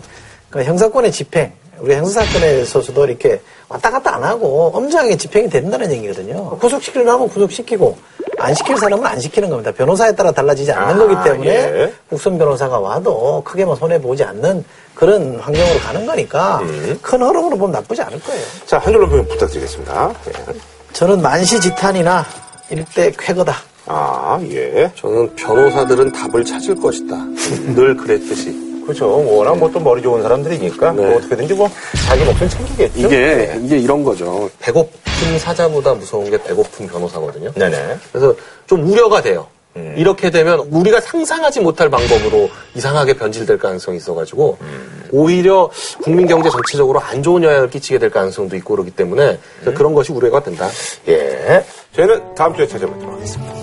그러니까 형사권의 집행. 우리 형사사건에 있어서도 이렇게 왔다 갔다 안 하고 엄정하게 집행이 된다는 얘기거든요. 구속시키려면 구속시키고 안 시킬 사람은 안 시키는 겁니다. 변호사에 따라 달라지지 않는 거기 때문에 예. 국선 변호사가 와도 크게 뭐 손해보지 않는 그런 환경으로 가는 거니까 큰 흐름으로 보면 나쁘지 않을 거예요. 자, 한 줄로 표현 부탁드리겠습니다. 예. 저는 만시지탄이나 일대 쾌거다. 아, 예. 저는 변호사들은 답을 찾을 것이다. 늘 그랬듯이. 그렇죠. 워낙 네. 뭐 또 머리 좋은 사람들이니까 네. 뭐 어떻게든지 뭐 자기 목숨 챙기겠죠. 이게 이런 거죠. 배고픈 사자보다 무서운 게 배고픈 변호사거든요. 네네. 그래서 좀 우려가 돼요. 이렇게 되면 우리가 상상하지 못할 방법으로 이상하게 변질될 가능성이 있어가지고 오히려 국민 경제 전체적으로 안 좋은 영향을 끼치게 될 가능성도 있고 그렇기 때문에 그런 것이 우려가 된다. 예. 저희는 다음 주에 찾아뵙도록 하겠습니다.